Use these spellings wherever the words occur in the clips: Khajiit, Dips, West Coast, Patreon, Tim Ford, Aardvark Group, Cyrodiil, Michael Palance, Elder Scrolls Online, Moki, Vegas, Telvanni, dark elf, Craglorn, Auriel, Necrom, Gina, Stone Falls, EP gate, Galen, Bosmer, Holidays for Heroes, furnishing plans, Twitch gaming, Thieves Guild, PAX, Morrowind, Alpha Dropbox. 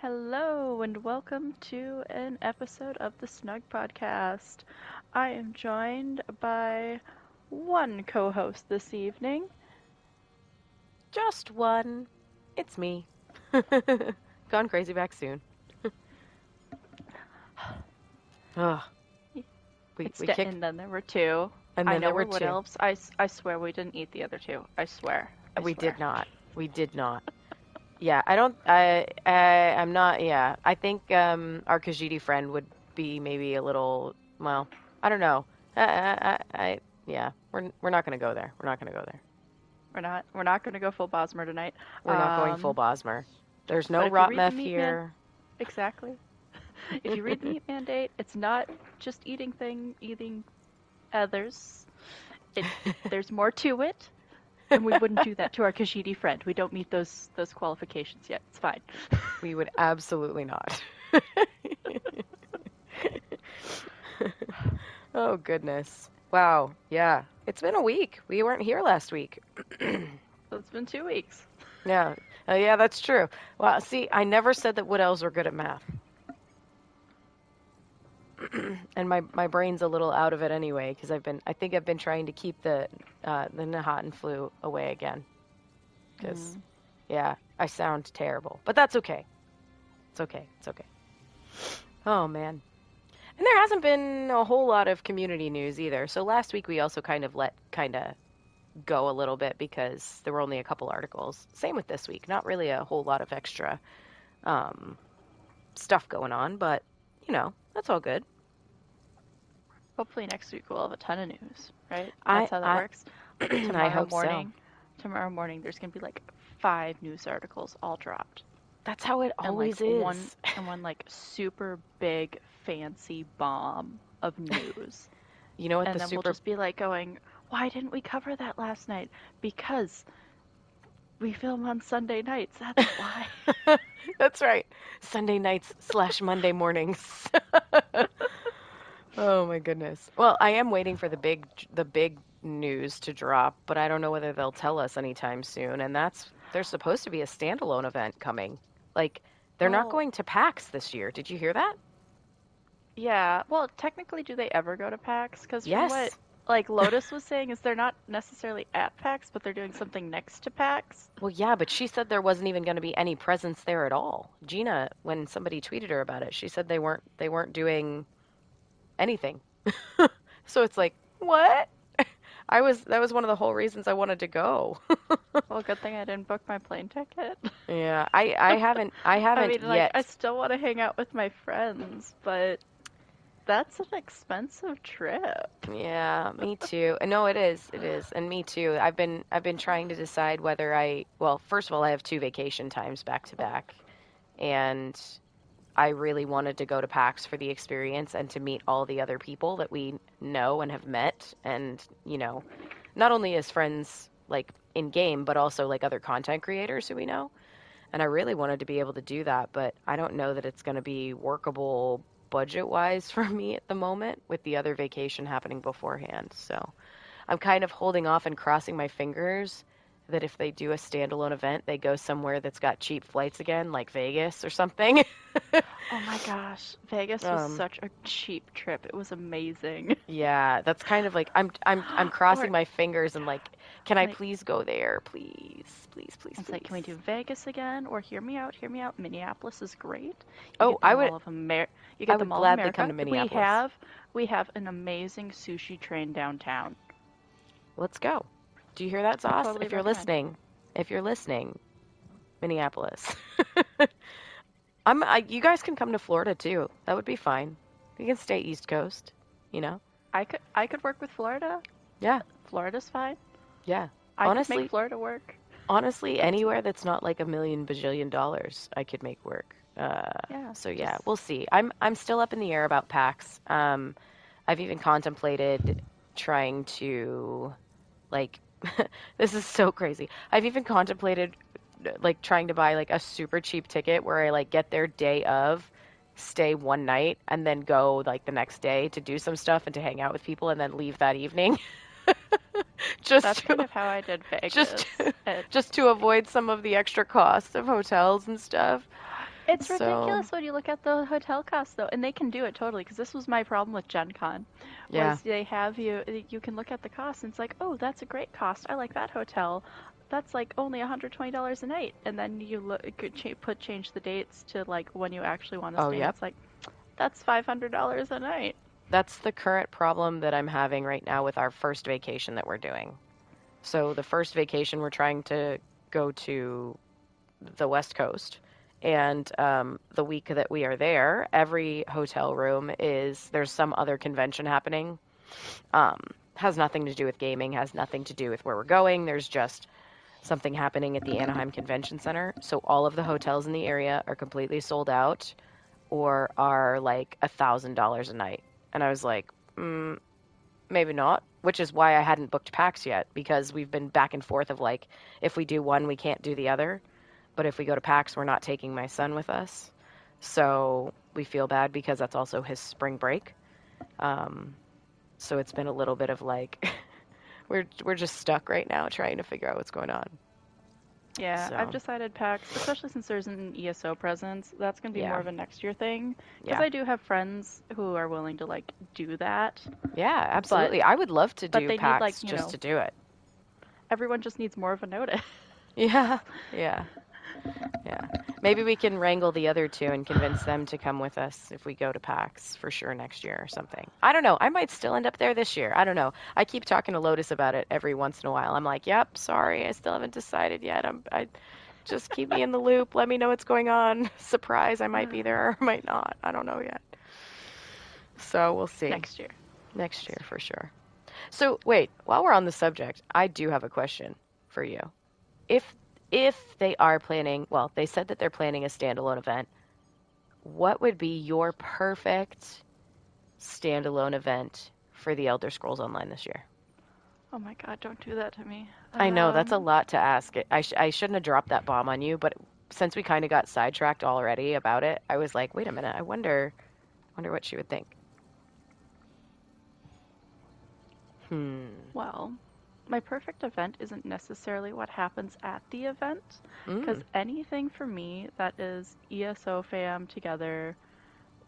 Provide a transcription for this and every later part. Hello and welcome to an episode of the Snug Podcast. I am joined by one co-host this evening. Just one. It's me. Gone crazy back soon. We kicked... And then there were two. And then I know there were wood two. Elves. I swear we didn't eat the other two. I swear. We did not. Yeah, I'm not. Yeah, I think our Khajiit friend would be maybe a little. Well, I don't know. Yeah, we're not gonna go there. We're not gonna go full Bosmer tonight. We're not going full Bosmer. There's no rot meth here. Exactly. If you read the meat mandate, it's not just eating others. There's more to it. And we wouldn't do that to our Khajiit friend. We don't meet those qualifications yet. It's fine. We would absolutely not. Oh, goodness. Wow. Yeah. It's been a week. We weren't here last week. It's been 2 weeks. Yeah. Yeah, that's true. Well, see, I never said that wood elves were good at math. And my brain's a little out of it anyway because I think I've been trying to keep the Nahatan flu away again because yeah, I sound terrible, but that's okay. It's okay. Oh man, and there hasn't been a whole lot of community news either. So last week we also kind of let go a little bit because there were only a couple articles. Same with this week, not really a whole lot of extra stuff going on, but you know. That's all good. Hopefully next week we'll have a ton of news, right? That's how that works. Tomorrow morning there's going to be like 5 news articles all dropped. That's how it always is. One like super big fancy bomb of news. You know what? And then we'll just be like going, why didn't we cover that last night? Because we film on Sunday nights. That's why. That's right. Sunday nights / Monday mornings. Oh my goodness. Well, I am waiting for the big news to drop, but I don't know whether they'll tell us anytime soon. And there's supposed to be a standalone event coming. Like they're not going to PAX this year. Did you hear that? Yeah. Well, technically, do they ever go to PAX? Because what Lotus was saying is they're not necessarily at PAX, but they're doing something next to PAX. Well, yeah, but she said there wasn't even going to be any presence there at all. Gina, when somebody tweeted her about it, she said they weren't doing anything. So it's like, what? That was one of the whole reasons I wanted to go. Well, good thing I didn't book my plane ticket. Yeah, I haven't I mean, yet. Like, I still want to hang out with my friends, but that's an expensive trip. Yeah, me too. No, it is. And me too. I've been trying to decide whether first of all, I have 2 vacation times back to back, and I really wanted to go to PAX for the experience and to meet all the other people that we know and have met, and, you know, not only as friends, like, in-game, but also, like, other content creators who we know. And I really wanted to be able to do that, but I don't know that it's going to be workable budget-wise for me at the moment with the other vacation happening beforehand. So I'm kind of holding off and crossing my fingers that if they do a standalone event, they go somewhere that's got cheap flights again, like Vegas or something. Oh my gosh. Vegas was such a cheap trip. It was amazing. Yeah, that's kind of like I'm crossing my fingers and like, can I please go there? Please. It's like, can we do Vegas again? Or hear me out. Minneapolis is great. You get the Mall of America. I would gladly come to Minneapolis. We have an amazing sushi train downtown. Let's go. Do you hear that, Sauce? Totally if you're listening, Minneapolis. You guys can come to Florida too. That would be fine. You can stay East Coast. You know, I could work with Florida. Yeah, Florida's fine. Yeah, honestly, could make Florida work. Honestly, anywhere that's not like $1 million bajillion, I could make work. We'll see. I'm still up in the air about PAX. I've even contemplated trying to, like. This is so crazy. I've even contemplated like trying to buy like a super cheap ticket where I like get there day of, stay one night, and then go like the next day to do some stuff and to hang out with people and then leave that evening. Kind of how I did Vegas. Just to avoid some of the extra costs of hotels and stuff. It's ridiculous when you look at the hotel costs, though, and they can do it totally, because this was my problem with Gen Con. Yeah. Was they have you can look at the cost, and it's like, oh, that's a great cost. I like that hotel. That's like only $120 a night. And then you change the dates to like when you actually want to stay. Yep. It's like, that's $500 a night. That's the current problem that I'm having right now with our first vacation that we're doing. So the first vacation, we're trying to go to the West Coast. And the week that we are there, every hotel room there's some other convention happening. Has nothing to do with gaming, has nothing to do with where we're going. There's just something happening at the Anaheim Convention Center. So all of the hotels in the area are completely sold out or are like $1,000 a night. And I was like, maybe not, which is why I hadn't booked PAX yet, because we've been back and forth of like, if we do one, we can't do the other. But if we go to PAX, we're not taking my son with us. So we feel bad because that's also his spring break. So it's been a little bit of like... We're just stuck right now trying to figure out what's going on. Yeah, so. I've decided PAX, especially since there's an ESO presence, that's going to be more of a next year thing. Because I do have friends who are willing to, like, do that. Yeah, absolutely. But I would love to do PAX to do it. Everyone just needs more of a notice. Yeah. Maybe we can wrangle the other two and convince them to come with us if we go to PAX for sure next year or something. I don't know. I might still end up there this year. I don't know. I keep talking to Lotus about it every once in a while. I'm like, yep, sorry. I still haven't decided yet. I just keep me in the loop. Let me know what's going on. Surprise. I might be there or might not. I don't know yet. So we'll see. Next year for sure. So wait, while we're on the subject, I do have a question for you. If they are planning, well, they said that they're planning a standalone event. What would be your perfect standalone event for the Elder Scrolls Online this year? Oh my God, don't do that to me. I know, that's a lot to ask. I shouldn't have dropped that bomb on you, but since we kind of got sidetracked already about it, I was like, wait a minute, I wonder what she would think. Well... my perfect event isn't necessarily what happens at the event, because anything for me that is ESO fam together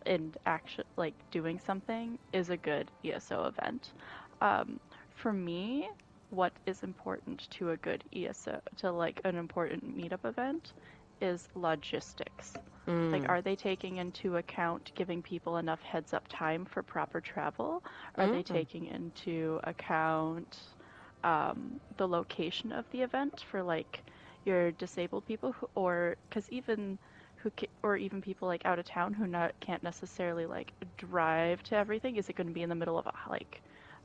and action, like doing something, is a good ESO event. For me, what is important to a good ESO, to like an important meetup event, is logistics. Like, are they taking into account giving people enough heads up time for proper travel? Are they taking into account the location of the event for like your disabled people or even people like out of town who can't necessarily like drive to everything? Is it going to be in the middle of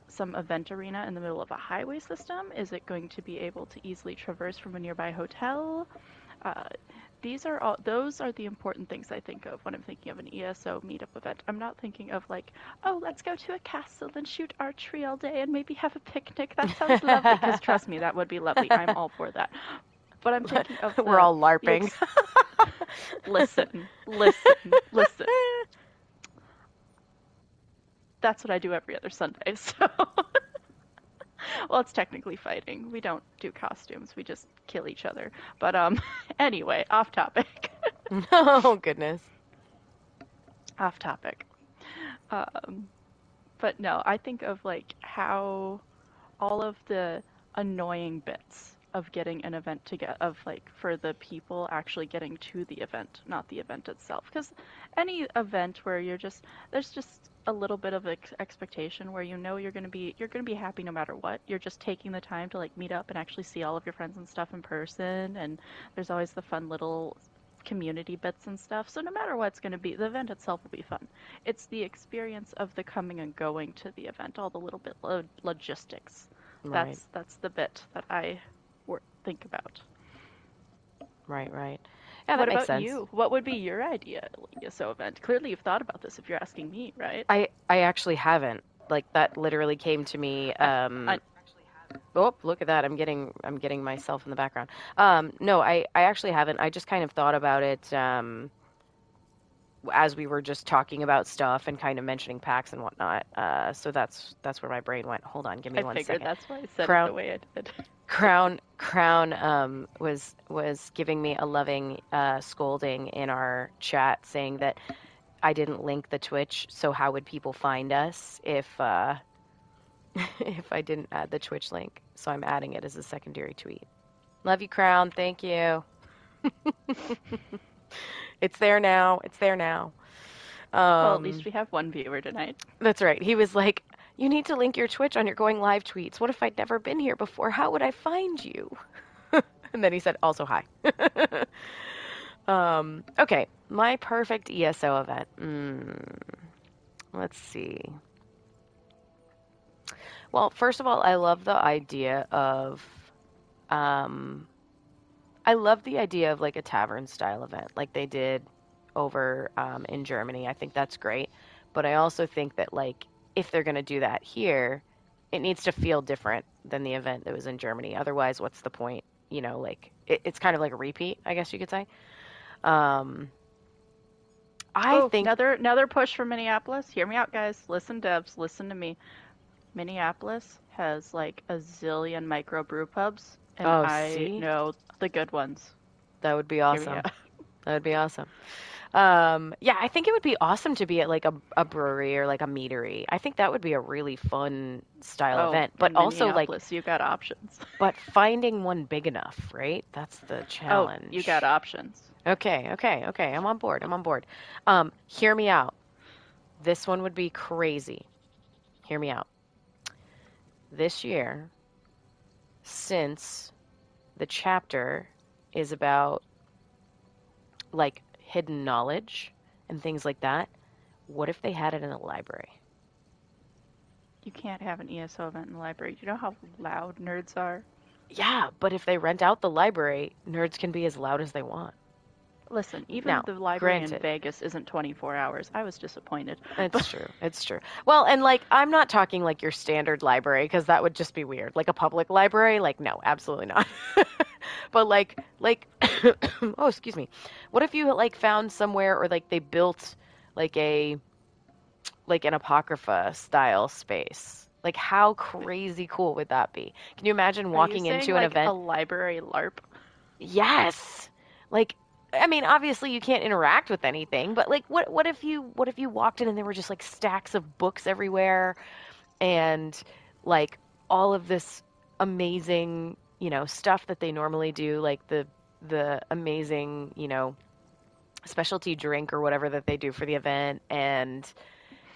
some event arena in the middle of a highway system? Is it going to be able to easily traverse from a nearby hotel? Those are the important things I think of when I'm thinking of an ESO meetup event. I'm not thinking of like, oh, let's go to a castle and shoot archery all day and maybe have a picnic. That sounds lovely. Because trust me, that would be lovely. I'm all for that. But I'm thinking of we're all LARPing. Listen. That's what I do every other Sunday. So, well, it's technically fighting. We don't do costumes. We just kill each other. But anyway, off topic. Oh, goodness. Off topic. But no, I think of like how all of the annoying bits of getting an event together, of like for the people actually getting to the event, not the event itself. Because any event where there's just a little bit of expectation where you're going to be happy no matter what. You're just taking the time to like meet up and actually see all of your friends and stuff in person, and there's always the fun little community bits and stuff. So no matter what it's going to be, the event itself will be fun. It's the experience of the coming and going to the event, all the little bit logistics. Right. That's the bit that I think about. Right. Yeah, that makes sense. What about you? What would be your idea ESO event? Clearly you've thought about this if you're asking me, right? I actually haven't. Like, that literally came to me. Oh, look at that. I'm getting myself in the background. No, I actually haven't. I just kind of thought about it as we were just talking about stuff and kind of mentioning PAX and whatnot. So that's where my brain went. Hold on, give me one second. I figured that's why I said it the way I did. Crown Crown was giving me a loving scolding in our chat, saying that I didn't link the Twitch, so how would people find us if I didn't add the Twitch link? So I'm adding it as a secondary tweet. Love you, Crown. Thank you. It's there now. It's there now. Well, at least we have one viewer tonight. That's right. He was like, you need to link your Twitch on your going live tweets. What if I'd never been here before? How would I find you? And then he said, also hi. Okay. My perfect ESO event. Let's see. Well, first of all, I love the idea of... I love the idea of like a tavern style event like they did over in Germany. I think that's great. But I also think that like if they're going to do that here, it needs to feel different than the event that was in Germany. Otherwise, what's the point? You know, like it's kind of like a repeat, I guess you could say. I think another push for Minneapolis. Hear me out, guys. Listen, devs, listen to me. Minneapolis has like a zillion micro brew pubs. And I know the good ones. That would be awesome. That would be awesome. Yeah, I think it would be awesome to be at like a brewery or like a meadery. I think that would be a really fun style event. But also like you got options. But finding one big enough, right? That's the challenge. Oh, you got options. Okay. I'm on board. Hear me out. This one would be crazy. Hear me out. This year, since the chapter is about like hidden knowledge and things like that, what if they had it in a library? You can't have an ESO event in the library. You know how loud nerds are? Yeah, but if they rent out the library, nerds can be as loud as they want. Listen, even now, the library in Vegas isn't 24 hours. I was disappointed. It's true. Well, and like, I'm not talking like your standard library because that would just be weird. Like a public library? Like, no, absolutely not. But like, oh, excuse me. What if you like found somewhere or like they built like an Apocrypha style space? Like how crazy cool would that be? Can you imagine walking into an event? A library LARP? Yes. Like, I mean, obviously you can't interact with anything, but like, what if you walked in and there were just like stacks of books everywhere, and like all of this amazing, you know, stuff that they normally do, like the amazing, you know, specialty drink or whatever that they do for the event, and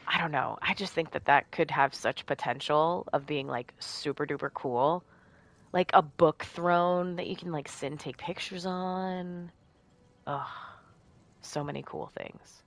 I don't know, I just think that could have such potential of being like super duper cool, like a book throne that you can like sit and take pictures on. Oh, so many cool things.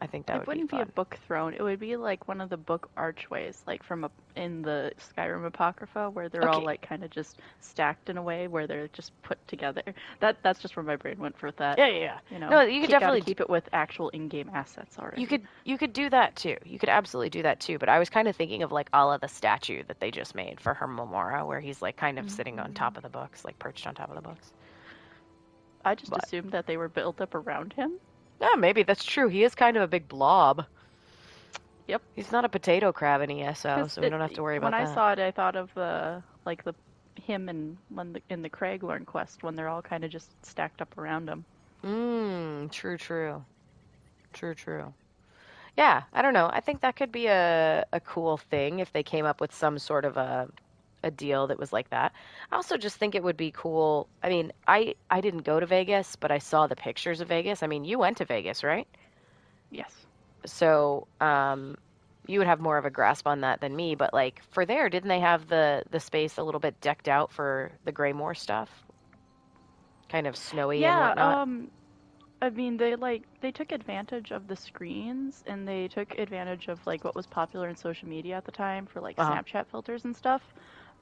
I think that would be fun. It wouldn't be a book throne. It would be like one of the book archways, like from in the Skyrim Apocrypha, where they're all like kind of just stacked in a way where they're just put together. That's just where my brain went for that. Yeah. You know, no, you could definitely keep it with actual in-game assets already. You could do that too. You could absolutely do that too. But I was kind of thinking of like all of the statue that they just made for Hermaeus Mora, where he's like kind of sitting on top of the books, like perched on top of the books. I just assumed that they were built up around him. Yeah, maybe that's true. He is kind of a big blob. Yep. He's not a potato crab in ESO, so we don't have to worry about that. When I saw it, I thought of him and in the Craglorn quest when they're all kind of just stacked up around him. True. Yeah, I don't know. I think that could be a cool thing if they came up with some sort of a deal that was like that. I also just think it would be cool. I mean, I didn't go to Vegas, but I saw the pictures of Vegas. I mean, you went to Vegas, right? Yes. So, you would have more of a grasp on that than me, but like for there, didn't they have the space a little bit decked out for the Greymoor stuff? Kind of snowy and whatnot. Yeah, I mean, they took advantage of the screens, and they took advantage of like what was popular in social media at the time for like Snapchat filters and stuff.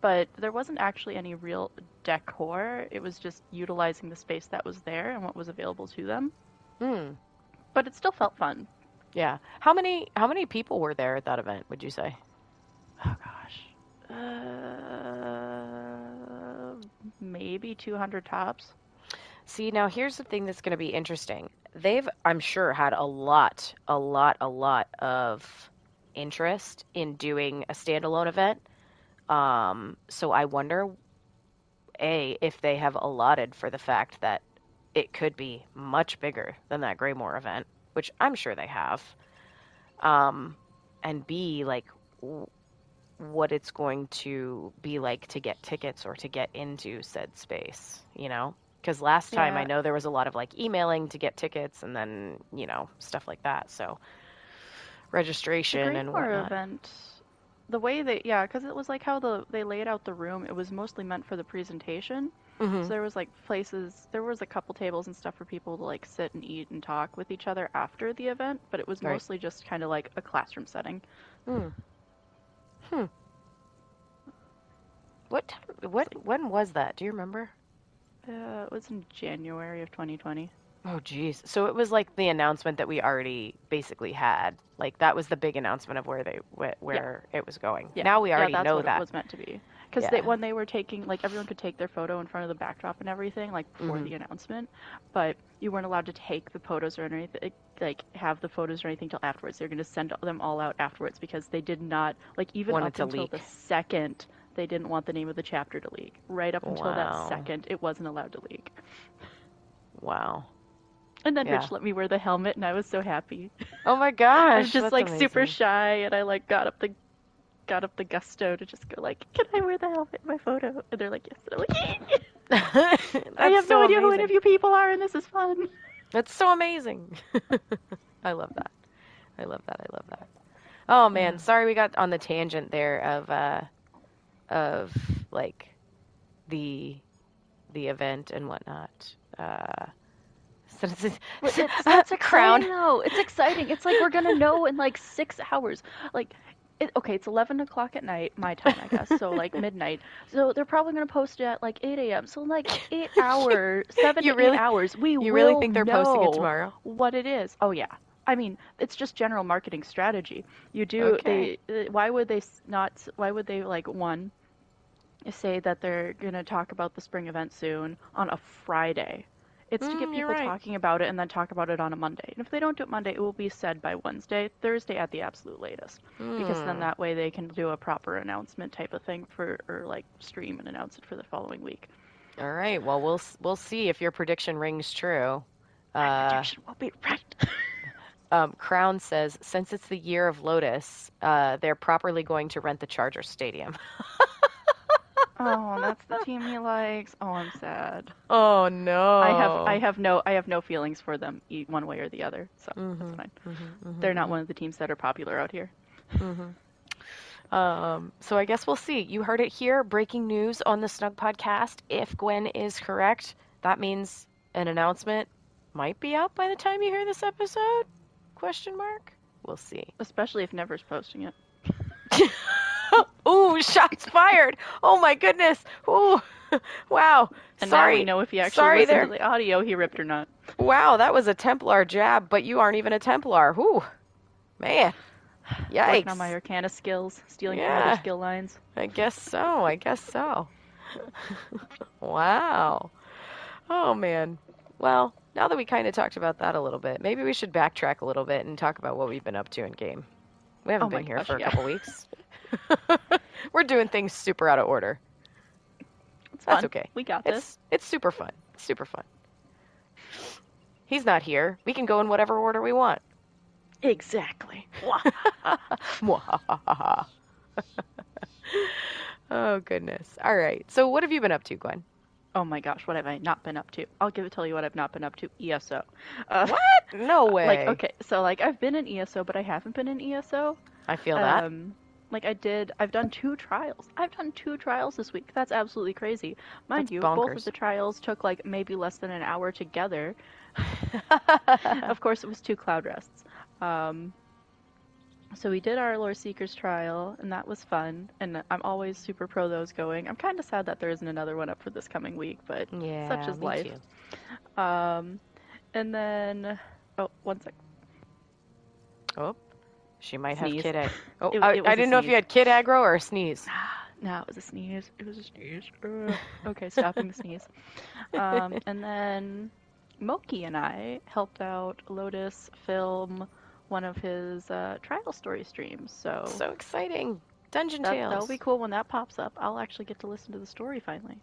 But there wasn't actually any real decor. It was just utilizing the space that was there and what was available to them. But it still felt fun. Yeah. How many people were there at that event, would you say? Oh, gosh. Maybe 200 tops. See, now here's the thing that's going to be interesting. They've, I'm sure, had a lot of interest in doing a standalone event. So I wonder A, if they have allotted for the fact that it could be much bigger than that Greymoor event, which I'm sure they have, and B, like, what it's going to be like to get tickets or to get into said space, you know? Because last time, yeah, I know there was a lot of, like, emailing to get tickets and then, you know, stuff like that. So registration and whatnot. Event, the way they, yeah, because it was like how they laid out the room, it was mostly meant for the presentation. Mm-hmm. So there was, like, places, there was a couple tables and stuff for people to, like, sit and eat and talk with each other after the event, but it was right, mostly just kind of like a classroom setting. Mm. Hmm. What time, when was that? Do you remember? It was in January of 2020. Oh, geez. So it was like the announcement that we already basically had. Like, that was the big announcement of where yeah, it was going. Yeah. Now we already know that. It was meant to be. Because yeah, when they were taking, like, everyone could take their photo in front of the backdrop and everything, like, before mm-hmm, the announcement. But you weren't allowed to take the photos or anything, like, have the photos or anything till afterwards. They were going to send them all out afterwards because they did not, like, even up until leak, the second, they didn't want the name of the chapter to leak. Right up until wow, that second, it wasn't allowed to leak. Wow. And then yeah, Rich let me wear the helmet, and I was so happy. Oh my gosh! I was just like amazing, super shy, and I like got up the gusto to just go like, "Can I wear the helmet in my photo?" And they're like, "Yes." And I'm like, "Yee!" I have no idea who any of you people are, and this is fun. That's so amazing. I love that. I love that. I love that. Oh man, sorry we got on the tangent there of like the event and whatnot. That's a crown. No, it's exciting. It's like we're gonna know in like 6 hours. Like, it's 11:00 at night, my time, I guess. So like midnight. So they're probably gonna post it at like 8 a.m. So in like 8 hours, 7 to 8 hours. You really think they're posting it tomorrow? What it is? Oh yeah. I mean, it's just general marketing strategy. You do. Okay. Why would they not? Why would they like one? Say that they're gonna talk about the spring event soon on a Friday. It's to get people right, talking about it and then talk about it on a Monday. And if they don't do it Monday, it will be said by Wednesday, Thursday at the absolute latest. Because then that way they can do a proper announcement type of thing or like stream and announce it for the following week. All right. Well, we'll see if your prediction rings true. My prediction will be right. Crown says, since it's the year of Lotus, they're properly going to rent the Charger Stadium. Oh, that's the team he likes. Oh, I'm sad. Oh no. I have no feelings for them one way or the other. So that's fine. Mm-hmm, they're not one of the teams that are popular out here. Mm-hmm. So I guess we'll see. You heard it here. Breaking news on the Snug Podcast. If Gwen is correct, that means an announcement might be out by the time you hear this episode? ? We'll see. Especially if Never's posting it. Ooh, shots fired. Oh, my goodness. Ooh, wow. And sorry. Now we know if he actually listened to the audio he ripped or not. Wow, that was a Templar jab, but you aren't even a Templar. Ooh, man. Yikes. Working on my Arcana skills, stealing from other skill lines. I guess so. Wow. Oh, man. Well, now that we kind of talked about that a little bit, maybe we should backtrack a little bit and talk about what we've been up to in game. We haven't been here for a couple weeks. We're doing things super out of order. That's okay. We got this. It's super fun. He's not here. We can go in whatever order we want. Exactly. Oh, goodness. All right. So what have you been up to, Gwen? Oh, my gosh. What have I not been up to? I'll tell you what I've not been up to. ESO. What? No way. Like, okay. So, like, I've been in ESO, but I haven't been in ESO. I feel that. Like I've done 2 trials. I've done 2 trials this week. That's absolutely crazy. Mind you, bonkers. Both of the trials took like maybe less than an hour together. Of course, it was 2 cloud rests. So we did our Lore Seekers trial, and that was fun. And I'm always super pro those going. I'm kind of sad that there isn't another one up for this coming week, but such is life. Too. And then, one sec. Oh. She might sneeze. Have kid aggro. Oh, I didn't know if you had kid aggro or a sneeze. No, it was a sneeze. Okay, stopping the sneeze. And then Moki and I helped out Lotus film one of his trial story streams. So exciting. Dungeon Tales. That'll be cool when that pops up. I'll actually get to listen to the story finally.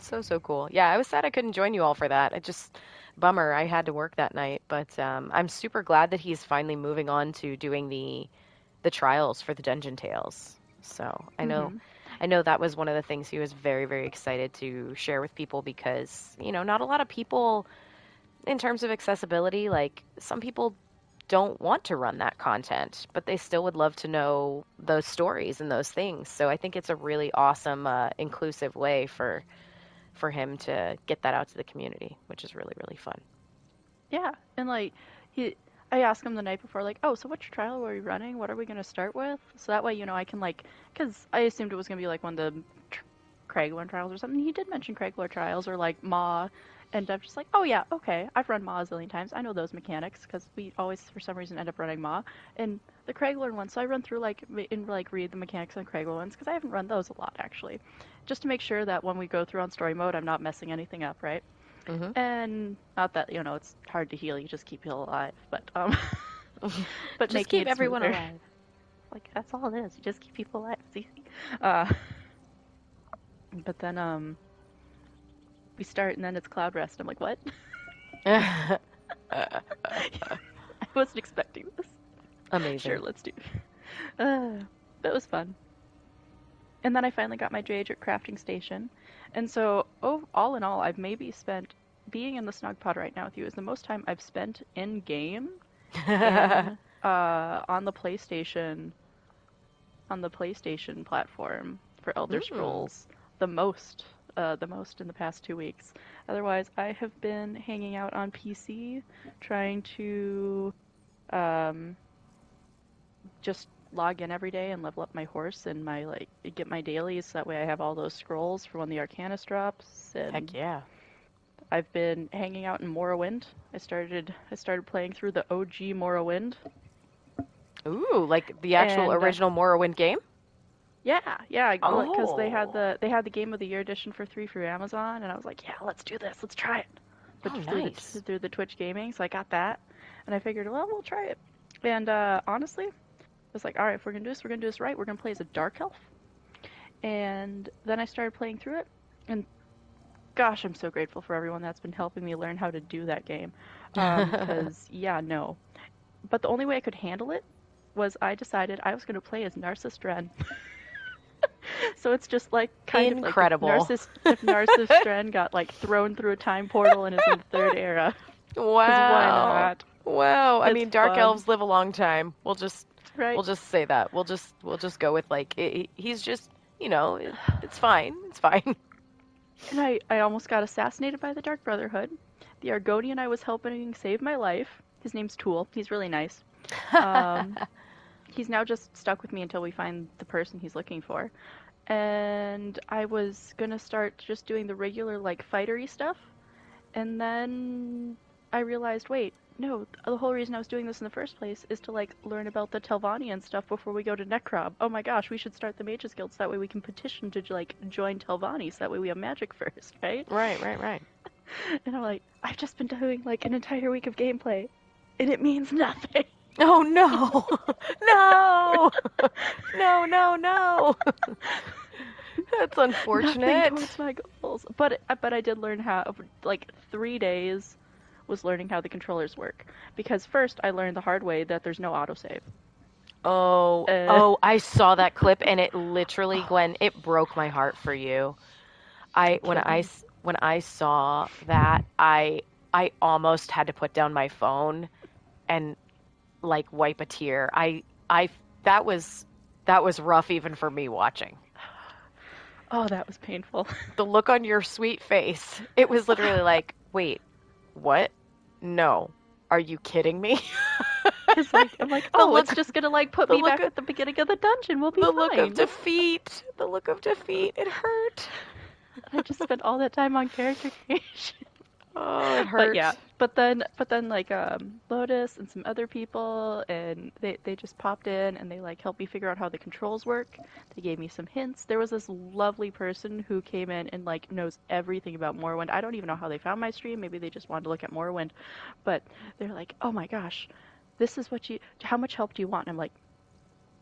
So cool. Yeah, I was sad I couldn't join you all for that. It just, bummer, I had to work that night. But I'm super glad that he's finally moving on to doing the trials for the Dungeon Tales. So I know that was one of the things he was very, very excited to share with people because, you know, not a lot of people, in terms of accessibility, like some people don't want to run that content, but they still would love to know those stories and those things. So I think it's a really awesome, inclusive way for him to get that out to the community, which is really, really fun. Yeah. And like, I asked him the night before, like, oh, so which trial are we running? What are we going to start with? So that way, you know, I can, like, because I assumed it was going to be, like, one of the Craglorn trials or something. He did mention Craglorn trials or, like, Maw, and I'm just like, oh, yeah, okay. I've run Maw a zillion times. I know those mechanics, because we always, for some reason, end up running Maw. And the Craglorn ones, so I run through, like, and, like, read the mechanics on the Craglorn ones, because I haven't run those a lot, actually. Just to make sure that when we go through on story mode, I'm not messing anything up, right? Mm-hmm. And not that, you know, it's hard to heal. You just keep people alive, but just keep everyone alive. Like, that's all it is. You just keep people alive. It's easy. But then we start, and then it's cloud rest. I'm like, what? I wasn't expecting this. Amazing. Sure, let's do it. That was fun. And then I finally got my Druidic at crafting station. And so, all in all, I've maybe spent, being in the Snug Pod right now with you, is the most time I've spent in-game and, on the PlayStation platform for Elder Scrolls, the most in the past 2 weeks. Otherwise, I have been hanging out on PC, trying to just log in every day and level up my horse and my, like, get my dailies, so that way I have all those scrolls for when the Arcanus drops. And heck yeah. I've been hanging out in Morrowind. I started playing through the OG Morrowind. Ooh, like the actual original Morrowind game? Yeah, because they had the Game of the Year edition for free through Amazon, and I was like, yeah, let's do this, let's try it. But through the Twitch gaming, so I got that, and I figured, well, we'll try it. And honestly, it's like, all right, if we're going to do this, we're going to do this right. We're going to play as a dark elf. And then I started playing through it. And gosh, I'm so grateful for everyone that's been helping me learn how to do that game. Because, But the only way I could handle it was I decided I was going to play as Narcissus Dren. So it's just like kind incredible. Of like if Narcissus Dren got like thrown through a time portal and is in the third era. Wow. Why not? Wow. It's dark elves live a long time. We'll just... Right. We'll just say that. We'll just go with, like, he's just, you know, it's fine. And I almost got assassinated by the Dark Brotherhood. The Argonian I was helping saved my life. His name's Tool. He's really nice. He's now just stuck with me until we find the person he's looking for. And I was gonna start just doing the regular, like, fightery stuff. And then I realized, wait. No, the whole reason I was doing this in the first place is to, like, learn about the Telvanni and stuff before we go to Necrom. Oh my gosh, we should start the Mages Guild so that way we can petition to, like, join Telvanni so that way we have magic first, right? Right. And I'm like, I've just been doing, like, an entire week of gameplay, and it means nothing. Oh no! No! That's unfortunate. Nothing towards my goals. But I did learn how, like, 3 days... was learning how the controllers work. Because first, I learned the hard way that there's no autosave. Oh, I saw that clip, and it literally, Gwen, it broke my heart for you. When I saw that, I almost had to put down my phone and, like, wipe a tear. That was rough even for me watching. Oh, that was painful. The look on your sweet face. It was literally like, wait, what? No. Are you kidding me? I'm like, oh, it's just gonna, like, put me back at the beginning of the dungeon. We'll be fine. The look of defeat. It hurt. I just spent all that time on character creation. Oh, it hurt. But yeah. But then like, Lotus and some other people, and they just popped in and they, like, helped me figure out how the controls work. They gave me some hints. There was this lovely person who came in and, like, knows everything about Morrowind. I don't even know how they found my stream. Maybe they just wanted to look at Morrowind, but they're like, oh my gosh, how much help do you want? And I'm like,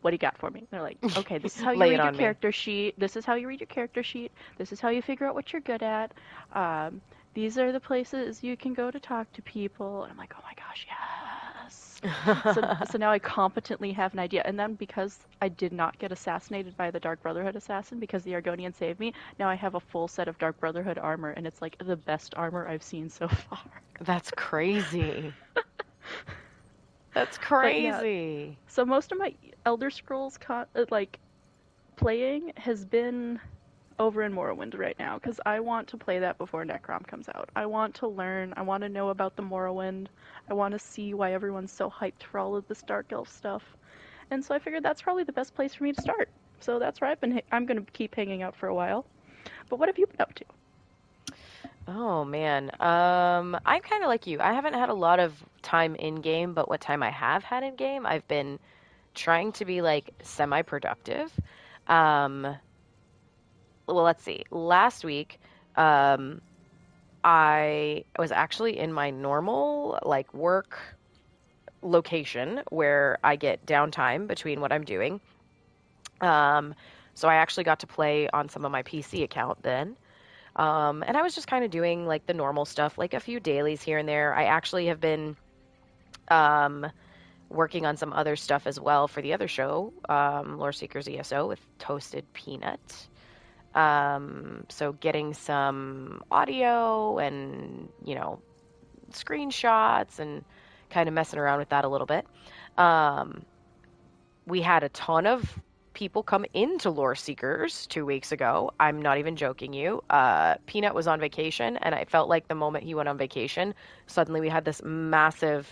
what do you got for me? And they're like, okay, this is how you read your character sheet. This is how you read your character sheet. This is how you figure out what you're good at. These are the places you can go to talk to people. And I'm like, oh my gosh, yes. So now I competently have an idea. And then because I did not get assassinated by the Dark Brotherhood assassin because the Argonian saved me, now I have a full set of Dark Brotherhood armor. And it's like the best armor I've seen so far. That's crazy. That's crazy. Yeah, so most of my Elder Scrolls playing has been over in Morrowind right now, because I want to play that before Necrom comes out. I want to learn. I want to know about the Morrowind. I want to see why everyone's so hyped for all of this dark elf stuff. And so I figured that's probably the best place for me to start. So that's where I'm going to keep hanging out for a while. But what have you been up to? Oh, man. I'm kind of like you. I haven't had a lot of time in-game, but what time I have had in-game, I've been trying to be, semi-productive. Well, let's see. Last week, I was actually in my normal, work location where I get downtime between what I'm doing. So I actually got to play on some of my PC account then. And I was just kind of doing the normal stuff, a few dailies here and there. I actually have been working on some other stuff as well for the other show, Lore Seekers ESO with Toasted Peanut. So getting some audio and, screenshots and kind of messing around with that a little bit. We had a ton of people come into Lore Seekers 2 weeks ago. I'm not even joking you. Peanut was on vacation, and I felt like the moment he went on vacation, suddenly we had this massive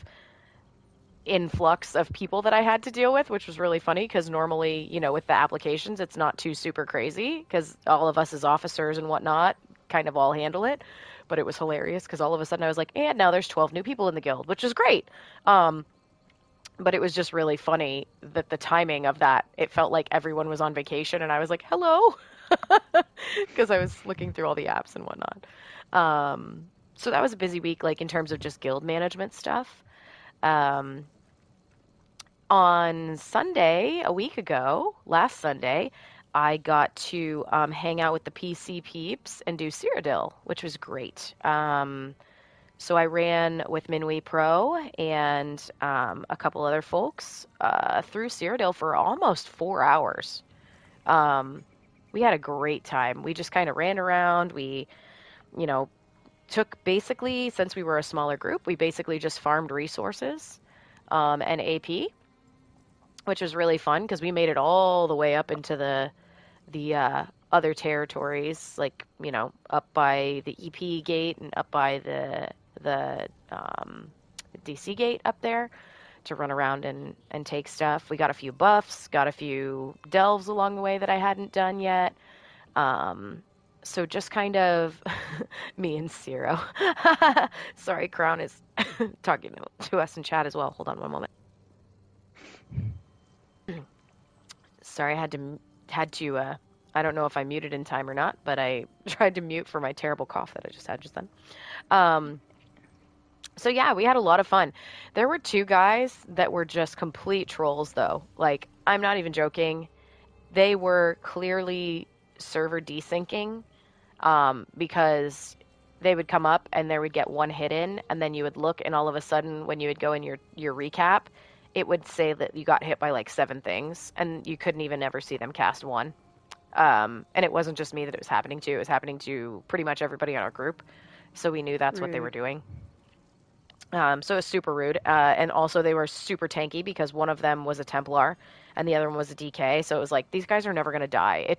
influx of people that I had to deal with, which was really funny because normally, with the applications, it's not too super crazy because all of us as officers and whatnot kind of all handle it. But it was hilarious because all of a sudden I was like, and now there's 12 new people in the guild, which is great. But it was just really funny that the timing of that, it felt like everyone was on vacation and I was like, hello, because I was looking through all the apps and whatnot. So that was a busy week, in terms of just guild management stuff. On Sunday, a week ago, last Sunday, I got to hang out with the PC peeps and do Cyrodiil, which was great. So I ran with Minui Pro and a couple other folks through Cyrodiil for almost 4 hours. We had a great time. We just kind of ran around. We, took basically, since we were a smaller group, we basically just farmed resources and AP, which was really fun because we made it all the way up into the other territories, up by the EP gate and up by the DC gate up there to run around and take stuff. We got a few buffs, got a few delves along the way that I hadn't done yet. So just kind of me and Ciro. Sorry, Crown is talking to us in chat as well. Hold on one moment. Sorry, I had to I don't know if I muted in time or not, but I tried to mute for my terrible cough that I just had just then. So yeah, we had a lot of fun. There were two guys that were just complete trolls though. I'm not even joking. They were clearly server desyncing because they would come up and there would get one hit in and then you would look and all of a sudden when you would go in your recap, it would say that you got hit by 7 things and you couldn't even ever see them cast one. And it wasn't just me that it was happening to. It was happening to pretty much everybody on our group. So we knew that's what they were doing. So it was super rude. And also they were super tanky because one of them was a Templar and the other one was a DK. So it was these guys are never going to die.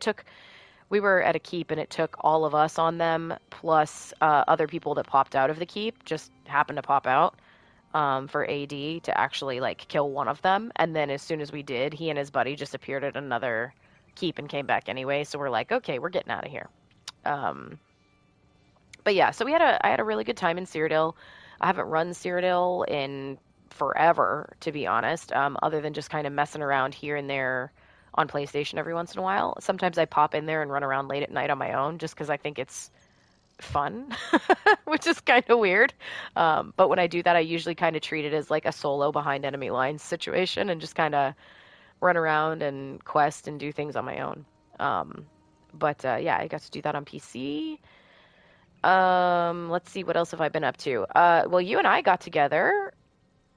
We were at a keep and it took all of us on them plus other people that popped out of the keep just happened to pop out for AD to actually kill one of them. And then as soon as we did, he and his buddy just appeared at another keep and came back anyway, so we're okay, we're getting out of here. But yeah, so I had a really good time in Cyrodiil. I haven't run Cyrodiil in forever, to be honest, other than just kind of messing around here and there on PlayStation every once in a while. Sometimes I pop in there and run around late at night on my own just because I think it's fun, which is kind of weird. But when I do that, I usually kind of treat it as a solo behind enemy lines situation and just kind of run around and quest and do things on my own. Yeah, I got to do that on PC. Let's see, what else have I been up to? Well, you and I got together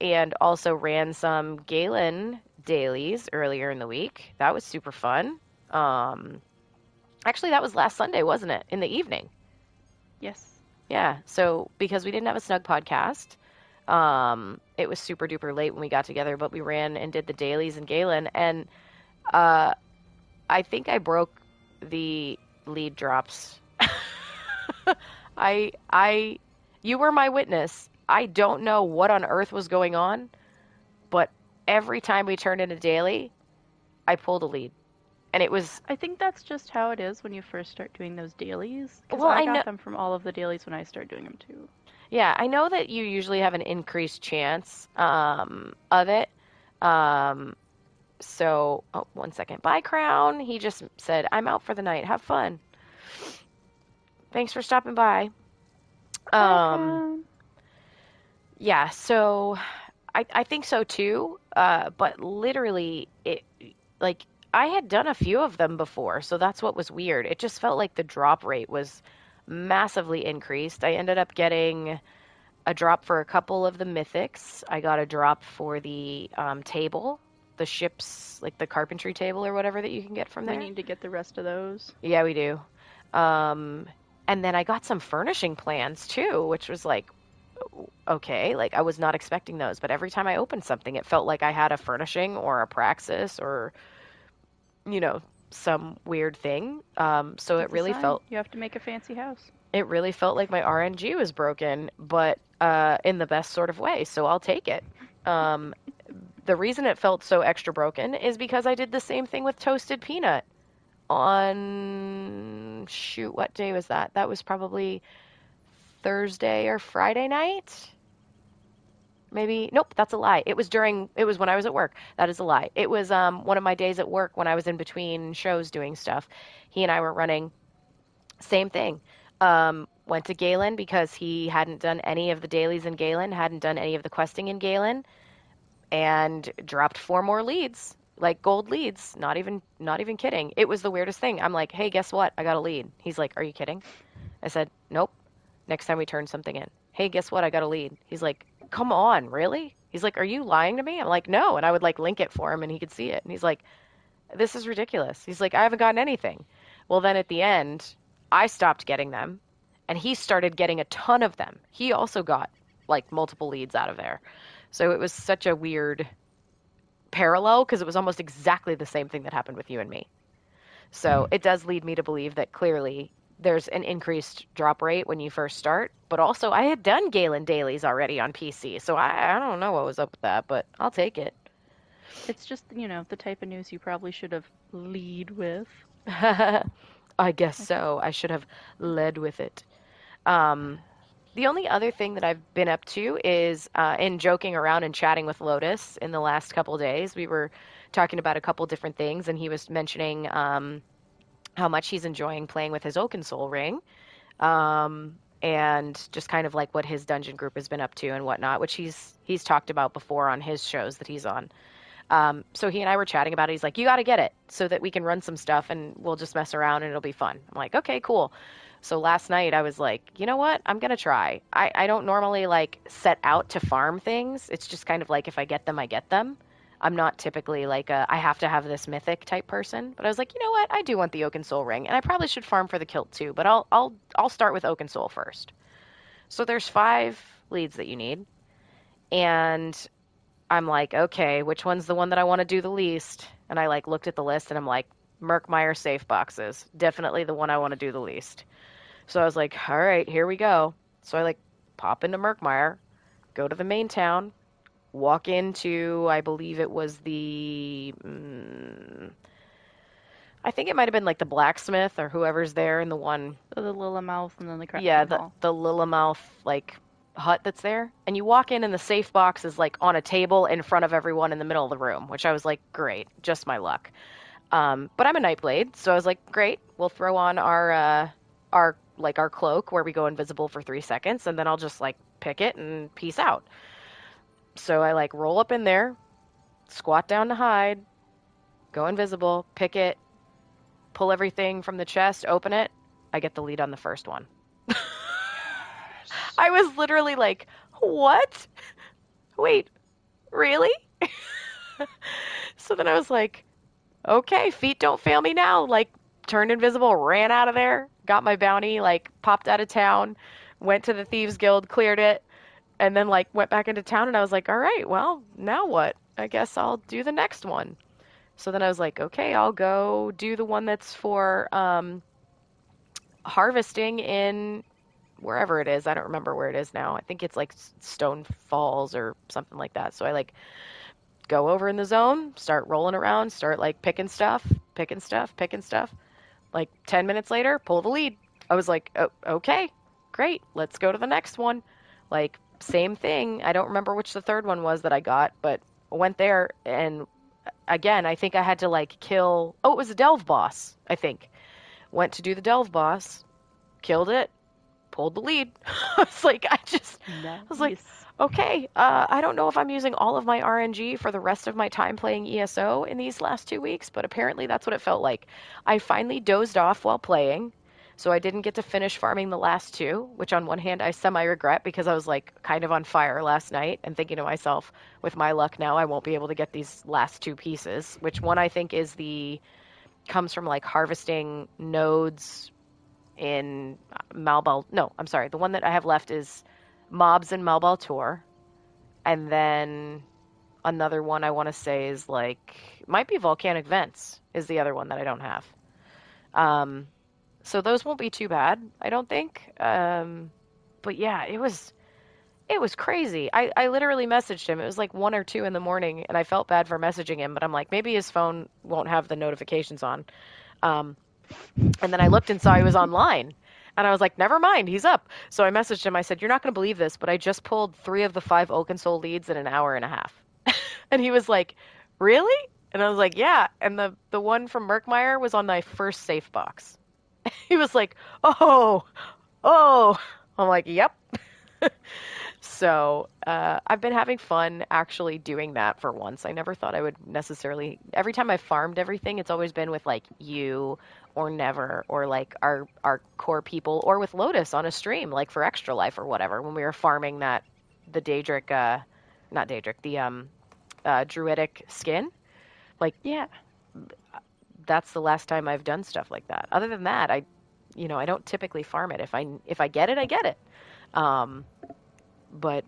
and also ran some Galen dailies earlier in the week. That was super fun. Actually, that was last Sunday, wasn't it? In the evening. Yes. Yeah, so because we didn't have a Snug podcast, it was super duper late when we got together, but we ran and did the dailies in Galen, and I think I broke the lead drops. You were my witness. I don't know what on earth was going on, but every time we turned in a daily, I pulled a lead. And it was... I think that's just how it is when you first start doing those dailies. Because I got them from all of the dailies when I started doing them, too. Yeah, I know that you usually have an increased chance of it. Oh, one second. Bye, Crown. He just said, I'm out for the night. Have fun. Thanks for stopping by. Yeah, so... I think so, too. But literally, it... Like... I had done a few of them before, so that's what was weird. It just felt like the drop rate was massively increased. I ended up getting a drop for a couple of the mythics. I got a drop for the table, the ship's, like the carpentry table or whatever that you can get from there. We need to get the rest of those. Yeah, we do. And then I got some furnishing plans too, which was like, okay, like I was not expecting those. But every time I opened something, it felt like I had a furnishing or a praxis or... you know, some weird thing. So it really felt... You have to make a fancy house. It really felt like my RNG was broken, but in the best sort of way, so I'll take it. The reason it felt so extra broken is because I did the same thing with Toasted Peanut on... Shoot, what day was that? That was probably Thursday or Friday night? Maybe, nope, that's a lie. It was when I was at work. That is a lie. It was one of my days at work when I was in between shows doing stuff. He and I were running. Same thing. Went to Galen because he hadn't done any of the dailies in Galen, hadn't done any of the questing in Galen, and dropped 4 more leads, like gold leads. Not even kidding. It was the weirdest thing. I'm like, hey, guess what? I got a lead. He's like, are you kidding? I said, nope. Next time we turn something in. Hey, guess what? I got a lead. He's like, come on, really? He's like, are you lying to me? I'm like, no. And I would like link it for him and he could see it. And he's like, this is ridiculous. He's like, I haven't gotten anything. Well, then at the end, I stopped getting them and he started getting a ton of them. He also got like multiple leads out of there. So it was such a weird parallel because it was almost exactly the same thing that happened with you and me. So it does lead me to believe that clearly there's an increased drop rate when you first start, but also I had done Galen dailies already on PC, so I don't know what was up with that, but I'll take it. It's just, you know, the type of news you probably should have lead with. I guess so. I should have led with it. The only other thing that I've been up to is in joking around and chatting with Lotus in the last couple days. We were talking about a couple different things, and he was mentioning... how much he's enjoying playing with his Oaken Soul Ring, and just kind of like what his dungeon group has been up to and whatnot, which he's talked about before on his shows that he's on. So he and I were chatting about it. He's like, you got to get it so that we can run some stuff and we'll just mess around and it'll be fun. I'm like, okay, cool. So last night I was like, you know what? I'm going to try. I don't normally like set out to farm things. It's just kind of like if I get them, I get them. I'm not typically like I have to have this mythic type person, but I was like, you know what? I do want the Oaken Soul Ring, and I probably should farm for the kilt too, but I'll start with Oaken Soul first. So there's 5 leads that you need, and I'm like, okay, which one's the one that I want to do the least? And I like looked at the list, and I'm like, Murkmire safe boxes, definitely the one I want to do the least. So I was like, all right, here we go. So I like pop into Murkmire, go to the main town, walk into, I believe it was the, I think it might have been like the blacksmith or whoever's there, and the one. So the Lilla mouth and then the crafting hall. The Lilla mouth like hut that's there. And you walk in and the safe box is like on a table in front of everyone in the middle of the room, which I was like, great, just my luck. But I'm a Nightblade, so I was like, great, we'll throw on our cloak where we go invisible for 3 seconds, and then I'll just like pick it and peace out. So I, like, roll up in there, squat down to hide, go invisible, pick it, pull everything from the chest, open it. I get the lead on the first one. I was literally like, what? Wait, really? So then I was like, okay, feet don't fail me now. Like, turned invisible, ran out of there, got my bounty, like, popped out of town, went to the Thieves Guild, cleared it, and then, like, went back into town, and I was like, all right, well, now what? I guess I'll do the next one. So then I was like, okay, I'll go do the one that's for harvesting in wherever it is. I don't remember where it is now. I think it's, like, Stone Falls or something like that. So I, like, go over in the zone, start rolling around, start, like, picking stuff. Like, 10 minutes later, pull the lead. I was like, oh, okay, great. Let's go to the next one. Like, same thing. I don't remember which the third one was that I got, but I went there, and again, I think I had to, like, kill... Oh, it was a Delve boss, I think. Went to do the Delve boss, killed it, pulled the lead. I was like, nice. I was like, okay, I don't know if I'm using all of my RNG for the rest of my time playing ESO in these last 2 weeks, but apparently that's what it felt like. I finally dozed off while playing, so I didn't get to finish farming the last two, which on one hand I semi-regret because I was like kind of on fire last night and thinking to myself, with my luck now, I won't be able to get these last two pieces, which one I think is comes from like harvesting nodes in Malbal. No, I'm sorry. The one that I have left is mobs in Malbal Tor. And then another one I want to say is like, might be volcanic vents is the other one that I don't have. So those won't be too bad, I don't think. But yeah, it was crazy. I literally messaged him. It was like 1 or 2 in the morning and I felt bad for messaging him, but I'm like, maybe his phone won't have the notifications on. And then I looked and saw he was online. And I was like, never mind, he's up. So I messaged him. I said, you're not going to believe this, but I just pulled 3 of the 5 Oaken Soul leads in an hour and a half. And he was like, really? And I was like, yeah. And the one from Murkmire was on my first safe box. He was like, oh. I'm like, yep. So I've been having fun actually doing that for once. I never thought I would necessarily. Every time I farmed everything, it's always been with like you or never or like our core people or with Lotus on a stream like for Extra Life or whatever. When we were farming the druidic skin, like yeah, that's the last time I've done stuff like that. Other than that, I don't typically farm it. If I get it, I get it. But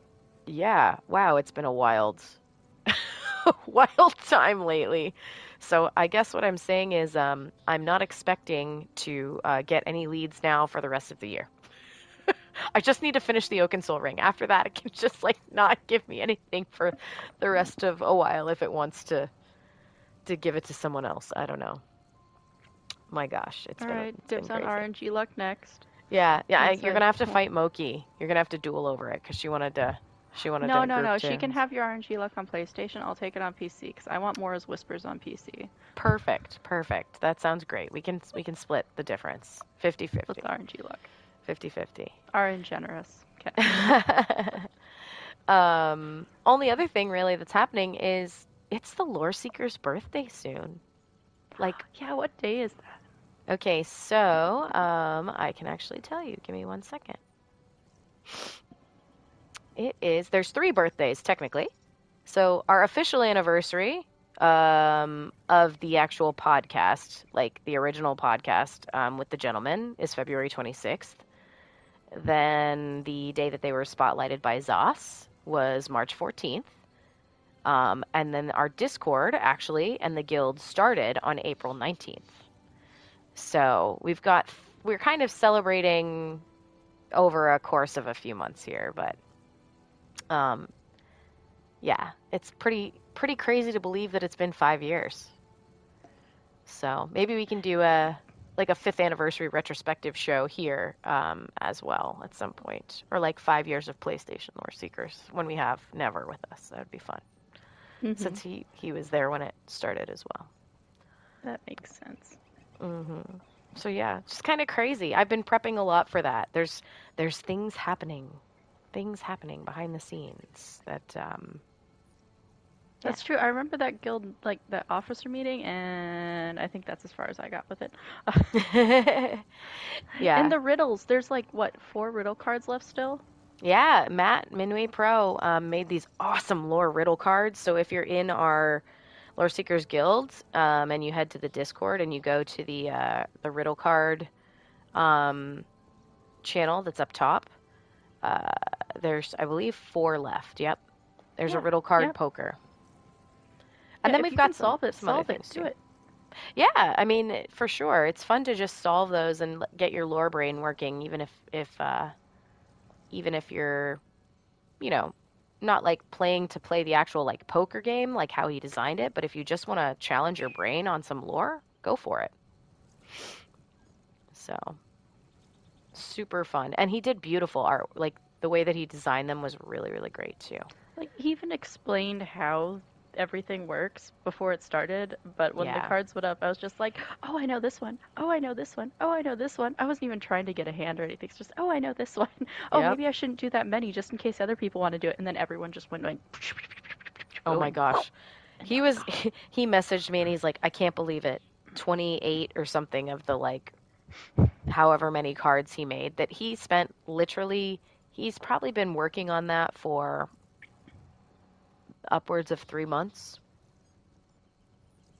yeah, wow, it's been a wild time lately. So I guess what I'm saying is I'm not expecting to get any leads now for the rest of the year. I just need to finish the Oaken Soul Ring. After that, it can just like not give me anything for the rest of a while if it wants to give it to someone else. I don't know. My gosh, it's all been, right. Dips on RNG luck next. Yeah. You're gonna have to fight Moki. You're gonna have to duel over it because she wanted. No. She can have your RNG luck on PlayStation. I'll take it on PC because I want Mora's Whispers on PC. Perfect. That sounds great. We can split the difference. 50/50. With RNG luck. 50/50. RNG generous. Okay. Only other thing really that's happening is it's the Lore Seeker's birthday soon. Like yeah, what day is that? Okay, so I can actually tell you. Give me 1 second. It is. There's 3 birthdays technically. So our official anniversary of the actual podcast, like the original podcast with the gentleman, is February 26th. Then the day that they were spotlighted by Zoss was March 14th. And then our Discord actually and the guild started on April 19th. So we're kind of celebrating over a course of a few months here, but yeah, it's pretty crazy to believe that it's been 5 years. So maybe we can do a 5th anniversary retrospective show here as well at some point, or like 5 years of PlayStation Lore Seekers when we have Never with us. That would be fun since he was there when it started as well. That makes sense. Mm-hmm. So yeah, just kind of crazy. I've been prepping a lot for that. There's things happening behind the scenes that That's true. I remember that guild, like, that officer meeting, and I think that's as far as I got with it. Yeah. And the riddles. There's, like, what, 4 riddle cards left still? Yeah. Matt, Minway Pro, made these awesome lore riddle cards. So if you're in our Lore Seekers Guild, and you head to the Discord and you go to the riddle card channel that's up top, there's, I believe, 4 left. Yep. There's a riddle card poker. And then we've got solve it. Do it. Yeah, I mean, for sure, it's fun to just solve those and get your lore brain working, even if you're, you know, not like playing to play the actual like poker game, like how he designed it. But if you just want to challenge your brain on some lore, go for it. So, super fun, and he did beautiful art. Like the way that he designed them was really, really great too. Like he even explained how everything works before it started, but when the cards went up, I was just like, oh, I know this one. Oh, I know this one. Oh, I know this one. I wasn't even trying to get a hand or anything. It's just, oh, I know this one. Oh, maybe I shouldn't do that many just in case other people want to do it. And then everyone just went like, oh my gosh. He messaged me and he's like, I can't believe it. 28 or something of the like however many cards he made that he spent literally, he's probably been working on that for upwards of 3 months,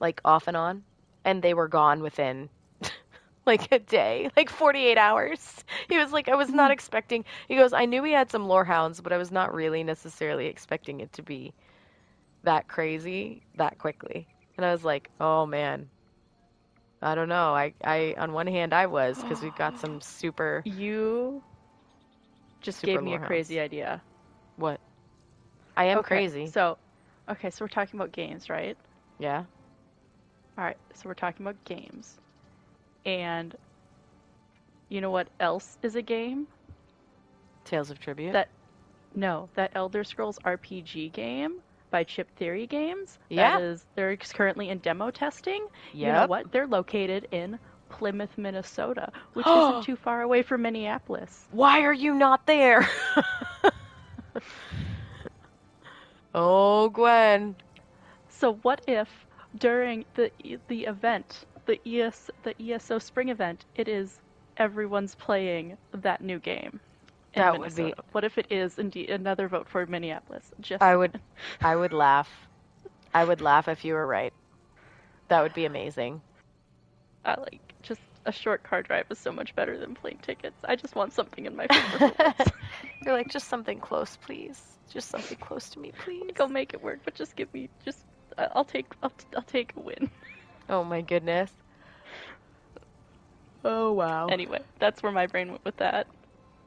like off and on, and they were gone within like a day, like 48 hours. He was like, I was not expecting. He goes, I knew we had some lore hounds, but I was not really necessarily expecting it to be that crazy that quickly. And I was like, oh man, I don't know. I on one hand I was, because we've got some super. You just super gave me a crazy idea. What? I am crazy. So we're talking about games, right? Yeah. All right, so we're talking about games. And you know what else is a game? Tales of Tribute? That Elder Scrolls RPG game by Chip Theory Games. Yeah. They're currently in demo testing. Yep. You know what? They're located in Plymouth, Minnesota, which isn't too far away from Minneapolis. Why are you not there? Oh, Gwen. So what if during the event, the ESO spring event, it is everyone's playing that new game? That Minnesota would be. What if it is indeed another vote for Minneapolis? I would laugh. I would laugh if you were right. That would be amazing. Just a short car drive is so much better than plane tickets. I just want something in my favorites. You're like, just something close, please. Just something close to me, please. Go make it work, but just give me. I'll take a win. Oh my goodness. Oh wow. Anyway, that's where my brain went with that.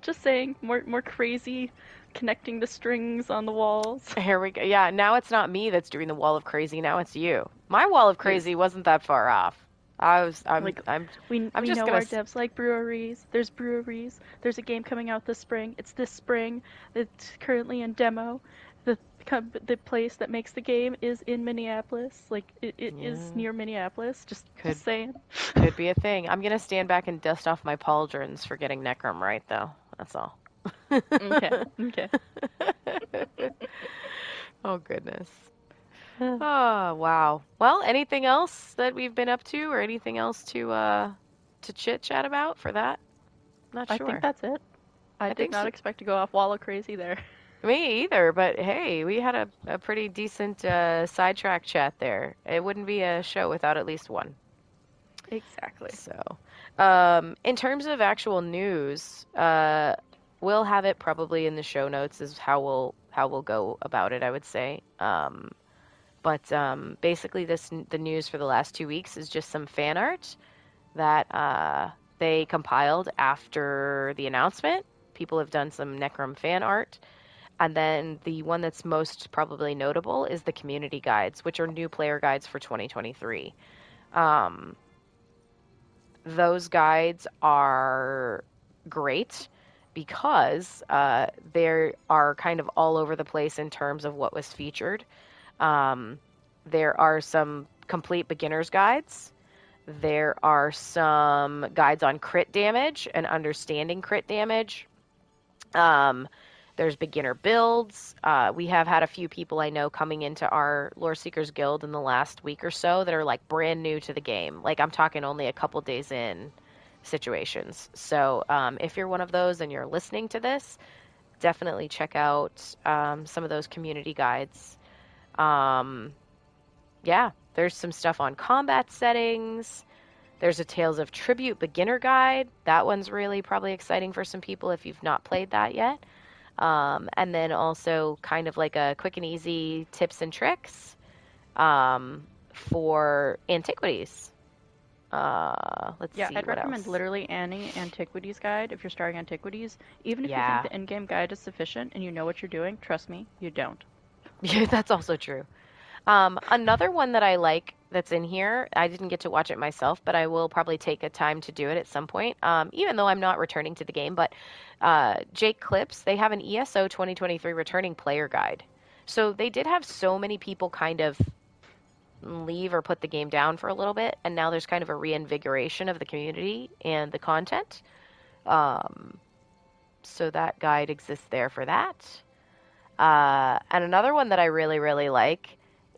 Just saying, more crazy, connecting the strings on the walls. Here we go. Yeah, now it's not me that's doing the wall of crazy. Now it's you. My wall of crazy wasn't that far off. Our devs like breweries. There's breweries. There's a game coming out this spring. It's this spring. It's currently in demo. The place that makes the game is in Minneapolis. Like it is near Minneapolis. Just saying. Could be a thing. I'm gonna stand back and dust off my pauldrons for getting Necrom right, though. That's all. Okay. Oh goodness. Oh wow! Well, anything else that we've been up to, or anything else to chit chat about for that? Not sure. I think that's it. I did not expect to go off wall of crazy there. Me either, but hey, we had a pretty decent sidetrack chat there. It wouldn't be a show without at least one. Exactly. So, in terms of actual news, we'll have it probably in the show notes. Is how we'll go about it. I would say. But basically, the news for the last 2 weeks is just some fan art that they compiled after the announcement. People have done some Necrom fan art. And then the one that's most probably notable is the community guides, which are new player guides for 2023. Those guides are great because they are kind of all over the place in terms of what was featured. There are some complete beginner's guides. There are some guides on crit damage and understanding crit damage. There's beginner builds. We have had a few people I know coming into our Lore Seekers Guild in the last week or so that are like brand new to the game. Like I'm talking only a couple days in situations. So if you're one of those and you're listening to this, definitely check out some of those community guides. Yeah, there's some stuff on combat settings. There's a Tales of Tribute beginner guide. That one's really probably exciting for some people if you've not played that yet. And then also kind of like a quick and easy tips and tricks for antiquities. Let's see. Yeah, I'd recommend else. Literally any antiquities guide if you're starting antiquities. Even if you think the in-game guide is sufficient and you know what you're doing, trust me, you don't. Yeah, that's also true. Another one that I like that's in here, I didn't get to watch it myself, but I will probably take a time to do it at some point, even though I'm not returning to the game. But Jake Clips, they have an ESO 2023 returning player guide. So they did have so many people kind of leave or put the game down for a little bit, and now there's kind of a reinvigoration of the community and the content. So that guide exists there for that. And another one that I really, really like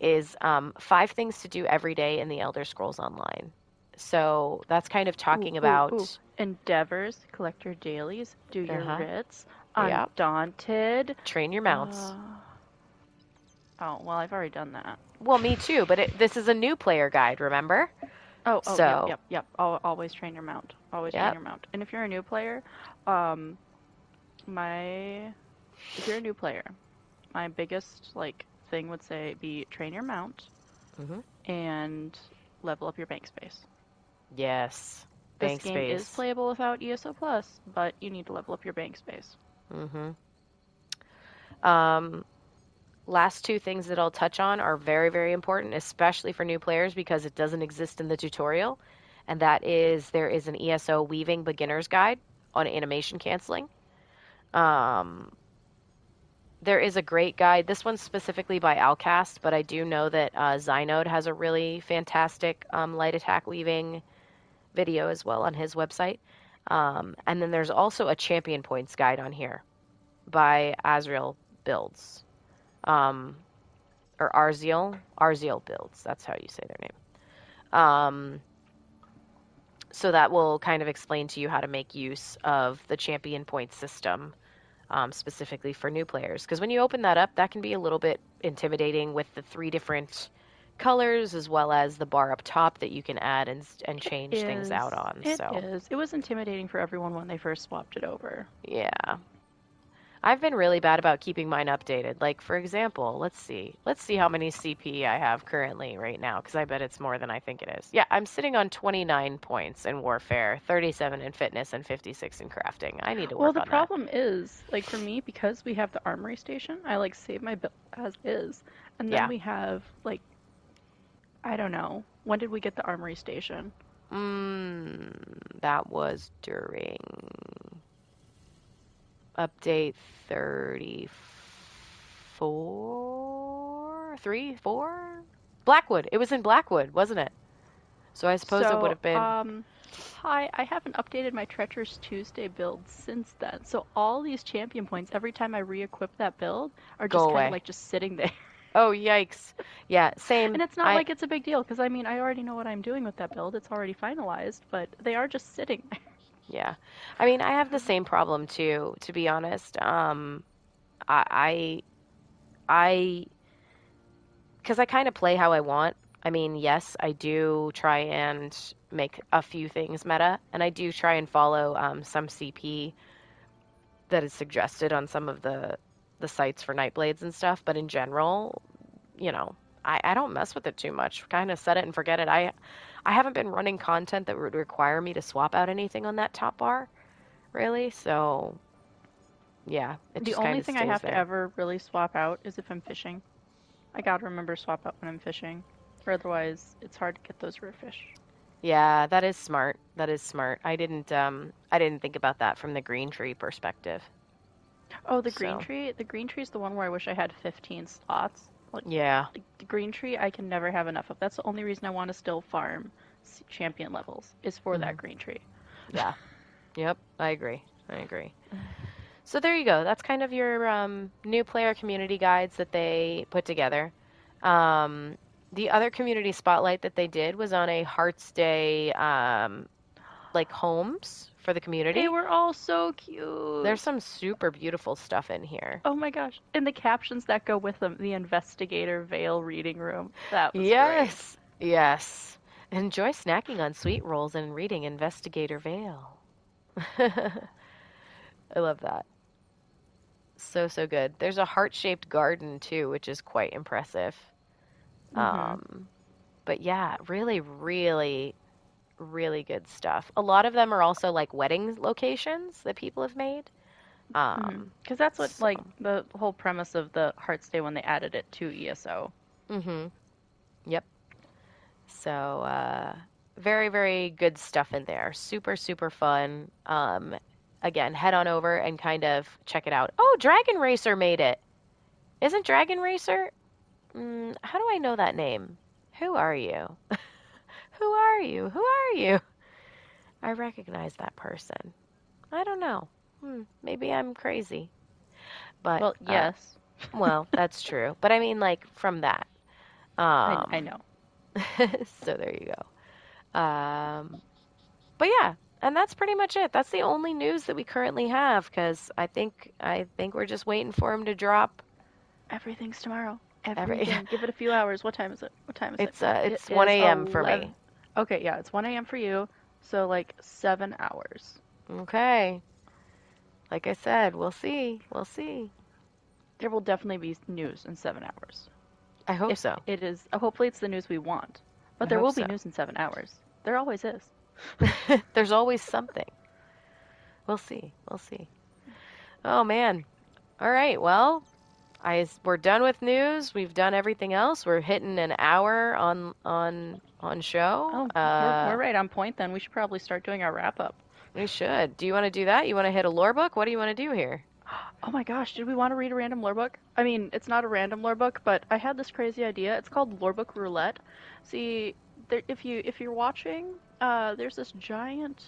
is 5 things to do every day in the Elder Scrolls Online. So that's kind of talking about... Endeavors, collect your dailies, do your writs, Undaunted... Train your mounts. Oh, well, I've already done that. Well, me too, but this is a new player guide, remember? Yep. Always train your mount. Train your mount. And if you're a new player, my biggest, thing would say be train your mount and level up your bank space. Yes. Bank space. This game is playable without ESO Plus, but you need to level up your bank space. Last 2 things that I'll touch on are very, very important, especially for new players because it doesn't exist in the tutorial. And that is there is an ESO Weaving Beginner's Guide on animation canceling. There is a great guide. This one's specifically by Alcast, but I do know that Zynode has a really fantastic light attack weaving video as well on his website. And then there's also a champion points guide on here by Azriel Builds. Or Arziel Builds. That's how you say their name. So that will kind of explain to you how to make use of the champion point system. Specifically for new players, because when you open that up, that can be a little bit intimidating with the 3 different colors as well as the bar up top that you can add and change things out on. It was intimidating for everyone when they first swapped it over. Yeah. I've been really bad about keeping mine updated. Like, for example, let's see how many CP I have currently right now, because I bet it's more than I think it is. Yeah, I'm sitting on 29 points in Warfare, 37 in Fitness, and 56 in Crafting. I need to work on that. Well, the problem is, for me, because we have the Armory Station, I, save my build as is. And then we have, I don't know. When did we get the Armory Station? That was during... Update 34? Blackwood. It was in Blackwood, wasn't it? So I suppose it would have been... hi, I haven't updated my Treacherous Tuesday build since then. So all these champion points, every time I re-equip that build, are just kind of just sitting there. Oh, yikes. Yeah, same. And it's not like it's a big deal, because, I already know what I'm doing with that build. It's already finalized, but they are just sitting there. Yeah. I have the same problem too, to be honest. Because I kind of play how I want. Yes, I do try and make a few things meta, and I do try and follow some CP that is suggested on some of the sites for Nightblades and stuff. But in general, I don't mess with it too much. Kind of set it and forget it. I haven't been running content that would require me to swap out anything on that top bar, really. So, yeah. The only thing I have to ever really swap out is if I'm fishing. I gotta remember to swap out when I'm fishing, or otherwise it's hard to get those rare fish. Yeah, that is smart. I didn't think about that from the green tree perspective. Oh, the green tree. The green tree is the one where I wish I had 15 slots. The green tree I can never have enough of. That's the only reason I want to still farm champion levels is for that green tree. Yeah. Yep, I agree. So there you go. That's kind of your new player community guides that they put together. The other community spotlight that they did was on a Hearts Day, like homes for the community. They were all so cute. There's some super beautiful stuff in here. Oh my gosh. And the captions that go with them, the Investigator Veil reading room. That was yes. Great. Yes. Enjoy snacking on sweet rolls and reading Investigator Veil. I love that. So good. There's a heart-shaped garden too, which is quite impressive. Mm-hmm. But yeah, really good stuff. A lot of them are also like wedding locations that people have made. Because that's what like the whole premise of the Hearts Day when they added it to ESO. Mm-hmm. Yep. So very good stuff in there. Super fun. Again, head on over and kind of check it out. Oh, Dragon Racer made it. Isn't Dragon Racer? How do I know that name? Who are you? Who are you? I recognize that person. I don't know. Maybe I'm crazy. But well, yes. Well, that's true. But I mean, like from that. I know. So there you go. But yeah. And that's pretty much it. That's the only news that we currently have, because I think we're just waiting for him to drop. Everything's tomorrow. Everything. Give it a few hours. What time is it? It's 1 a.m. for me. Okay, yeah, it's 1 a.m. for you. So, like, 7 hours. Okay. Like I said, we'll see. There will definitely be news in 7 hours. I hope so. It is. Hopefully it's the news we want. But there will be news in 7 hours. There always is. There's always something. We'll see. Oh man. All right. Well, we're done with news. We've done everything else. We're hitting an hour on show. Oh, we're right on point then. We should probably start doing our wrap up. We should. Do you want to do that? You want to hit a lore book? What do you want to do here? Oh my gosh, did we want to read a random lore book? I mean, it's not a random lore book, but I had this crazy idea. It's called Lore Book Roulette. See, there, if you're watching, there's this giant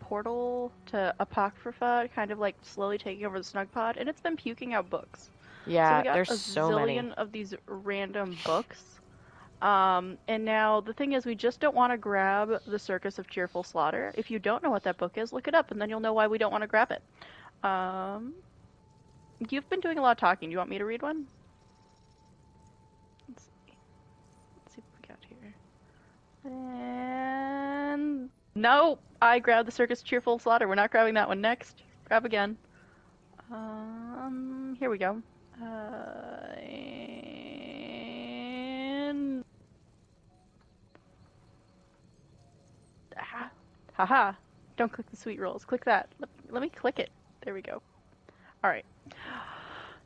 portal to Apocrypha, kind of like slowly taking over the Snug Pod, and it's been puking out books. Yeah, there's so many. So we got a zillion of these random books. And now the thing is, we just don't want to grab the Circus of Cheerful Slaughter. If you don't know what that book is, look it up, and then you'll know why we don't want to grab it. You've been doing a lot of talking. Do you want me to read one? Let's see what we got here. And no, I grabbed the Circus Cheerful Slaughter. We're not grabbing that one. Next, grab again. Here we go. And haha! Don't click the sweet rolls. Click that. Let me click it. There we go. All right.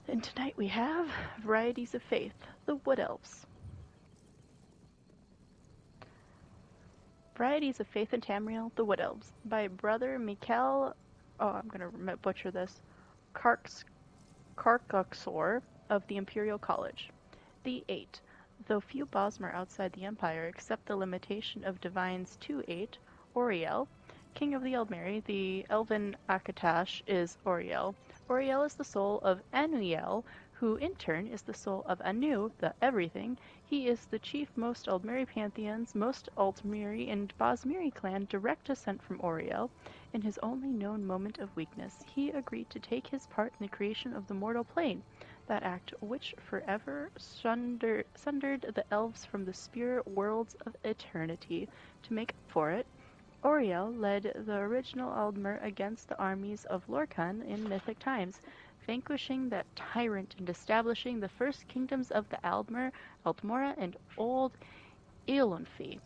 And tonight we have Varieties of Faith, the Wood Elves. Varieties of Faith in Tamriel, the Wood Elves, by Brother Mikhail, I'm going to butcher this, Karkaksor of the Imperial College. The Eight. Though few Bosmer outside the Empire accept the limitation of Divines 2-8, Auriel, King of the Eldmeri, the Elven Akatash is Auriel. Auriel is the soul of Anuel, who in turn is the soul of Anu, the Everything. He is the chief most Eldmeri pantheons, most Altmeri and Bosmeri clan, direct descent from Auriel. In his only known moment of weakness, he agreed to take his part in the creation of the mortal plane, that act which forever sundered the elves from the spirit worlds of eternity. To make up for it, Auriel led the original Aldmer against the armies of Lorcan in mythic times, vanquishing that tyrant and establishing the first kingdoms of the Aldmer, Altmora, and Old Eilonfi.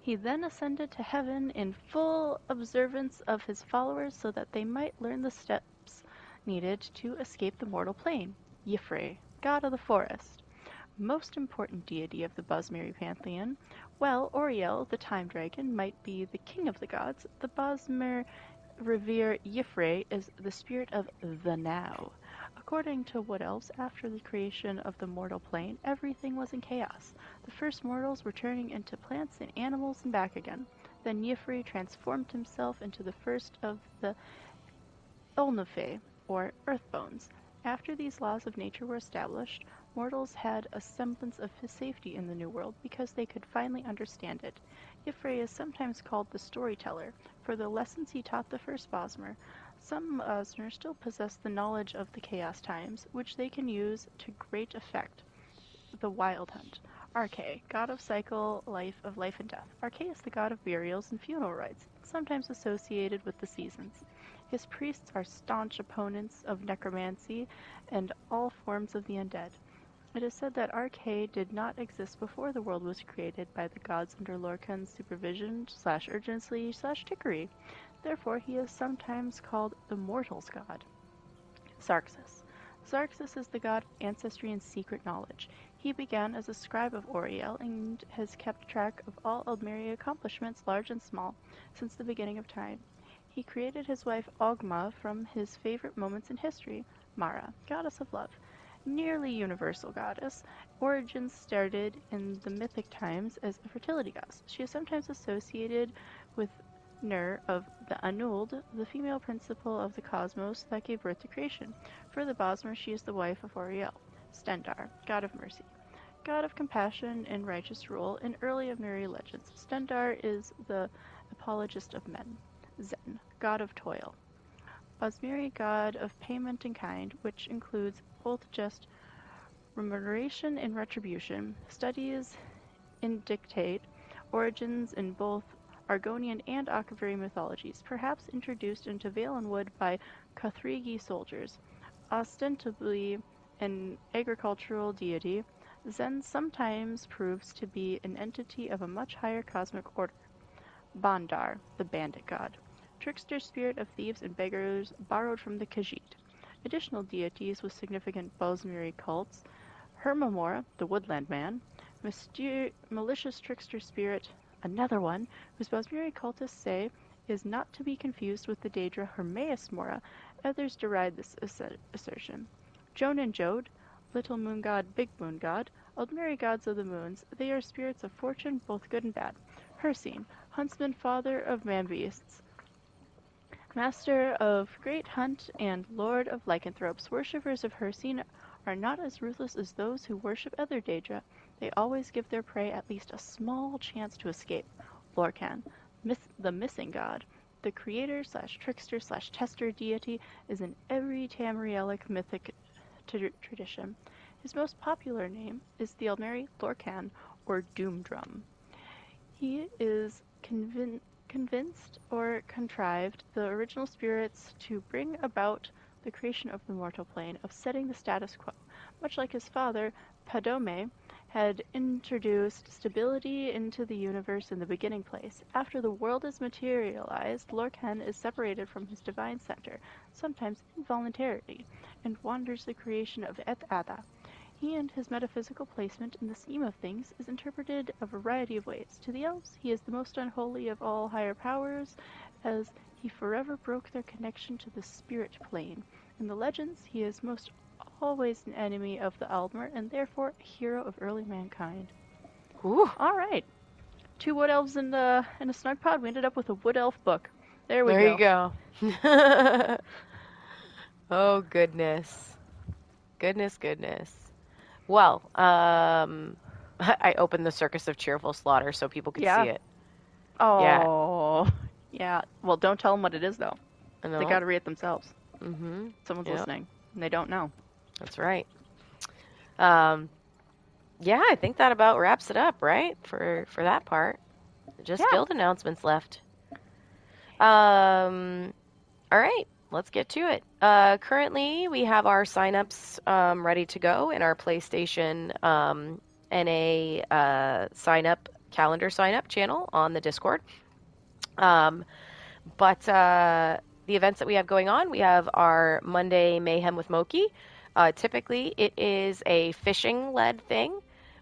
He then ascended to heaven in full observance of his followers so that they might learn the steps needed to escape the mortal plane. Yifrei, god of the forest, most important deity of the Bosmeri pantheon. While Auriel, the time dragon, might be the king of the gods, the Bosmer revere Yifrei is the spirit of the now. According to Wood Elves, after the creation of the mortal plane, everything was in chaos. The first mortals were turning into plants and animals and back again. Then Yifrei transformed himself into the first of the Ilnefae, or earth bones. After these laws of nature were established, mortals had a semblance of safety in the New World because they could finally understand it. Ifrey is sometimes called the Storyteller, for the lessons he taught the first Bosmer. Some Bosmer still possess the knowledge of the Chaos Times, which they can use to great effect. The Wild Hunt. Arche, god of cycle life of life and death. Arche is the god of burials and funeral rites, sometimes associated with the seasons. His priests are staunch opponents of necromancy and all forms of the undead. It is said that Arche did not exist before the world was created by the gods under Lorcan's supervision / urgency / trickery. Therefore, he is sometimes called the Mortals God. Xarxas. Xarxas is the god of ancestry and secret knowledge. He began as a scribe of Auriel and has kept track of all Eldmeri accomplishments, large and small, since the beginning of time. He created his wife Ogma from his favorite moments in history, Mara, goddess of love. Nearly universal goddess, origins started in the Mythic times as a fertility goddess. She is sometimes associated with Nur of the Anuld, the female principle of the cosmos that gave birth to creation. For the Bosmer, she is the wife of Auriel. Stendar, god of mercy. God of compassion and righteous rule in early Eldmeri legends. Stendar is the apologist of men. Zen, god of toil. Bosmeri god of payment in kind, which includes both just remuneration and retribution, studies and dictate origins in both Argonian and Akaviri mythologies, perhaps introduced into Valenwood by Kothrigi soldiers. Ostensibly an agricultural deity, Zen sometimes proves to be an entity of a much higher cosmic order. Bandar, the bandit god. Trickster spirit of thieves and beggars borrowed from the Khajiit. Additional deities with significant Bosmeri cults. Hermaeus Mora, the woodland man. Malicious trickster spirit, another one, whose Bosmeri cultists say is not to be confused with the Daedra Hermaeus Mora. Others deride this assertion. Joan and Jode, little moon god, big moon god, Eldmeri gods of the moons. They are spirits of fortune, both good and bad. Hercene, huntsman, father of man beasts, master of great hunt and lord of lycanthropes. Worshippers of Hercene are not as ruthless as those who worship other Daedra. They always give their prey at least a small chance to escape. Lorcan, the missing god, the creator / trickster / tester deity, is in every Tamrielic mythic tradition. His most popular name is the Eldmeri Lorcan, or Doom Drum. He is convinced or contrived the original spirits to bring about the creation of the mortal plane, of setting the status quo, much like his father, Padome, had introduced stability into the universe in the beginning place. After the world is materialized, Lorcan is separated from his divine center, sometimes involuntarily, and wanders the creation of Et-Ada. He and his metaphysical placement in the scheme of things is interpreted a variety of ways. To the elves, he is the most unholy of all higher powers, as he forever broke their connection to the spirit plane. In the legends, he is most always an enemy of the Eldmer, and therefore a hero of early mankind. Ooh. All right. 2 wood elves in a snug pod. We ended up with a wood elf book. There you go. Oh, goodness. Goodness. Well, I opened the Circus of Cheerful Slaughter so people could see it. Oh. Yeah. Well, don't tell them what it is, though. No. They got to read it themselves. Mm-hmm. Someone's listening, and they don't know. That's right. Yeah, I think that about wraps it up, right? For that part. Just guild announcements left. All right. Let's get to it. Currently, we have our signups ready to go in our PlayStation NA calendar sign-up channel on the Discord. But the events that we have going on, we have our Monday Mayhem with Moki. Typically, it is a fishing-led thing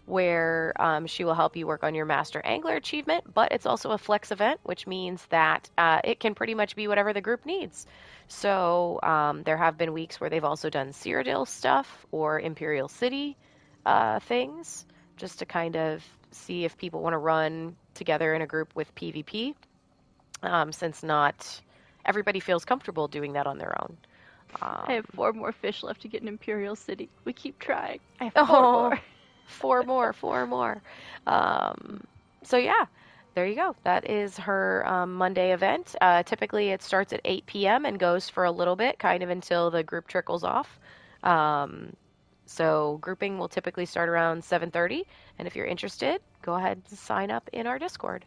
where she will help you work on your Master Angler achievement, but it's also a flex event, which means that it can pretty much be whatever the group needs. So there have been weeks where they've also done Cyrodiil stuff or Imperial City things, just to kind of see if people want to run together in a group with PvP, since not everybody feels comfortable doing that on their own. I have 4 more fish left to get in Imperial City. We keep trying. I have 4 more. 4 more. So yeah, there you go. That is her Monday event. Typically it starts at 8 p.m. and goes for a little bit, kind of until the group trickles off. So grouping will typically start around 7:30. And if you're interested, go ahead and sign up in our Discord.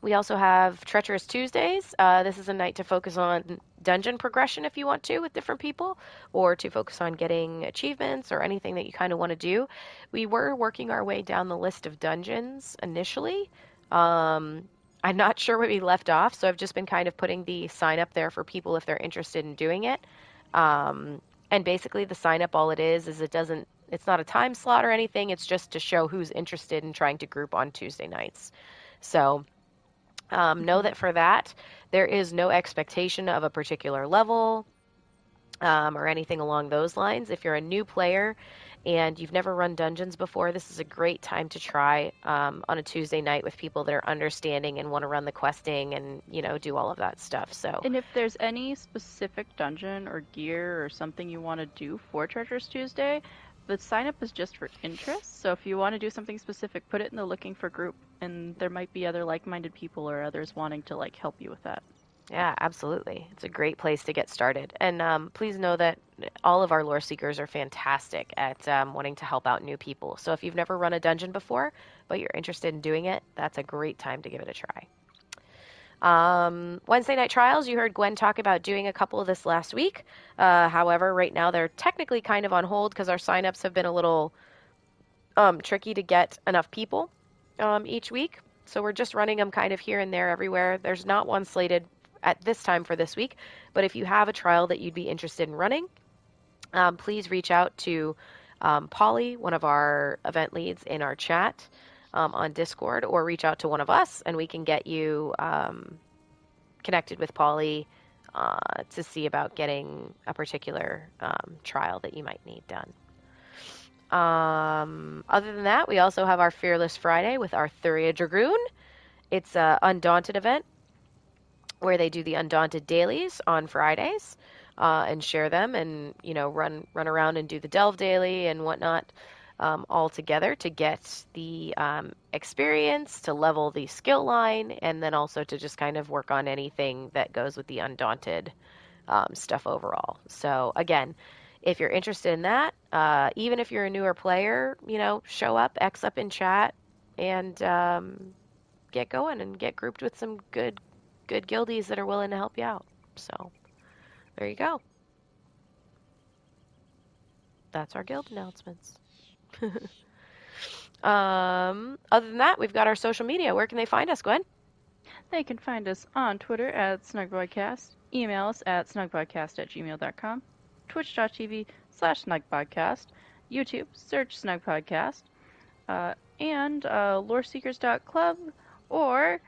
We also have Treacherous Tuesdays. This is a night to focus on dungeon progression if you want to with different people, or to focus on getting achievements or anything that you kind of want to do. We were working our way down the list of dungeons initially. I'm not sure where we left off, so I've just been kind of putting the sign up there for people if they're interested in doing it. And basically the sign up, all it is it's not a time slot or anything. It's just to show who's interested in trying to group on Tuesday nights. So know that for that, there is no expectation of a particular level or anything along those lines. If you're a new player and you've never run dungeons before, this is a great time to try on a Tuesday night with people that are understanding and want to run the questing and, you know, do all of that stuff. So, and if there's any specific dungeon or gear or something you want to do for Treacherous Tuesday, the sign up is just for interest. So if you want to do something specific, put it in the looking for group, and there might be other like-minded people or others wanting to like help you with that. Yeah, absolutely. It's a great place to get started. And please know that all of our lore seekers are fantastic at wanting to help out new people. So if you've never run a dungeon before, but you're interested in doing it, that's a great time to give it a try. Wednesday night trials, you heard Gwen talk about doing a couple of this last week. However, right now they're technically kind of on hold because our signups have been a little tricky to get enough people each week. So we're just running them kind of here and there everywhere. There's not one slated at this time for this week, but if you have a trial that you'd be interested in running, please reach out to Polly, one of our event leads in our chat, on Discord, or reach out to one of us and we can get you connected with Polly to see about getting a particular trial that you might need done. Other than that, we also have our Fearless Friday with our Thuria Dragoon. It's an Undaunted event where they do the Undaunted dailies on Fridays and share them and, you know, run around and do the Delve daily and whatnot. All together to get the experience, to level the skill line, and then also to just kind of work on anything that goes with the Undaunted stuff overall. So again, if you're interested in that, even if you're a newer player, you know, show up, X up in chat, and get going and get grouped with some good guildies that are willing to help you out. So there you go. That's our guild announcements. Other than that, we've got our social media. Where can they find us, Gwen? They can find us on Twitter at SnugPodcast, email us at snugpodcast@gmail.com, twitch.tv/snugpodcast, YouTube, search SnugPodcast, and loreseekers.club or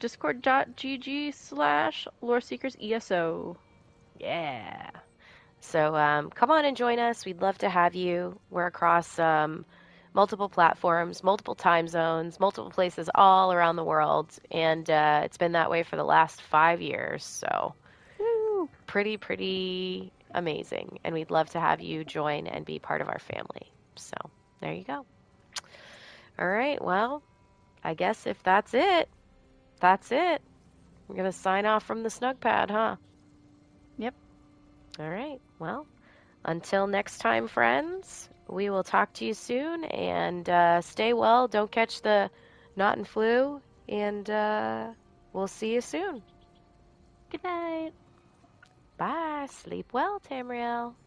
discord.gg/loreseekerseso. Yeah. So come on and join us. We'd love to have you. We're across multiple platforms, multiple time zones, multiple places all around the world. And it's been that way for the last 5 years. So pretty amazing. And we'd love to have you join and be part of our family. So there you go. All right. Well, I guess if that's it, that's it. We're going to sign off from the Snug Pad, huh? Yep. All right. Well, until next time, friends, we will talk to you soon, and stay well. Don't catch the Nahatan flu, and we'll see you soon. Good night. Bye. Sleep well, Tamriel.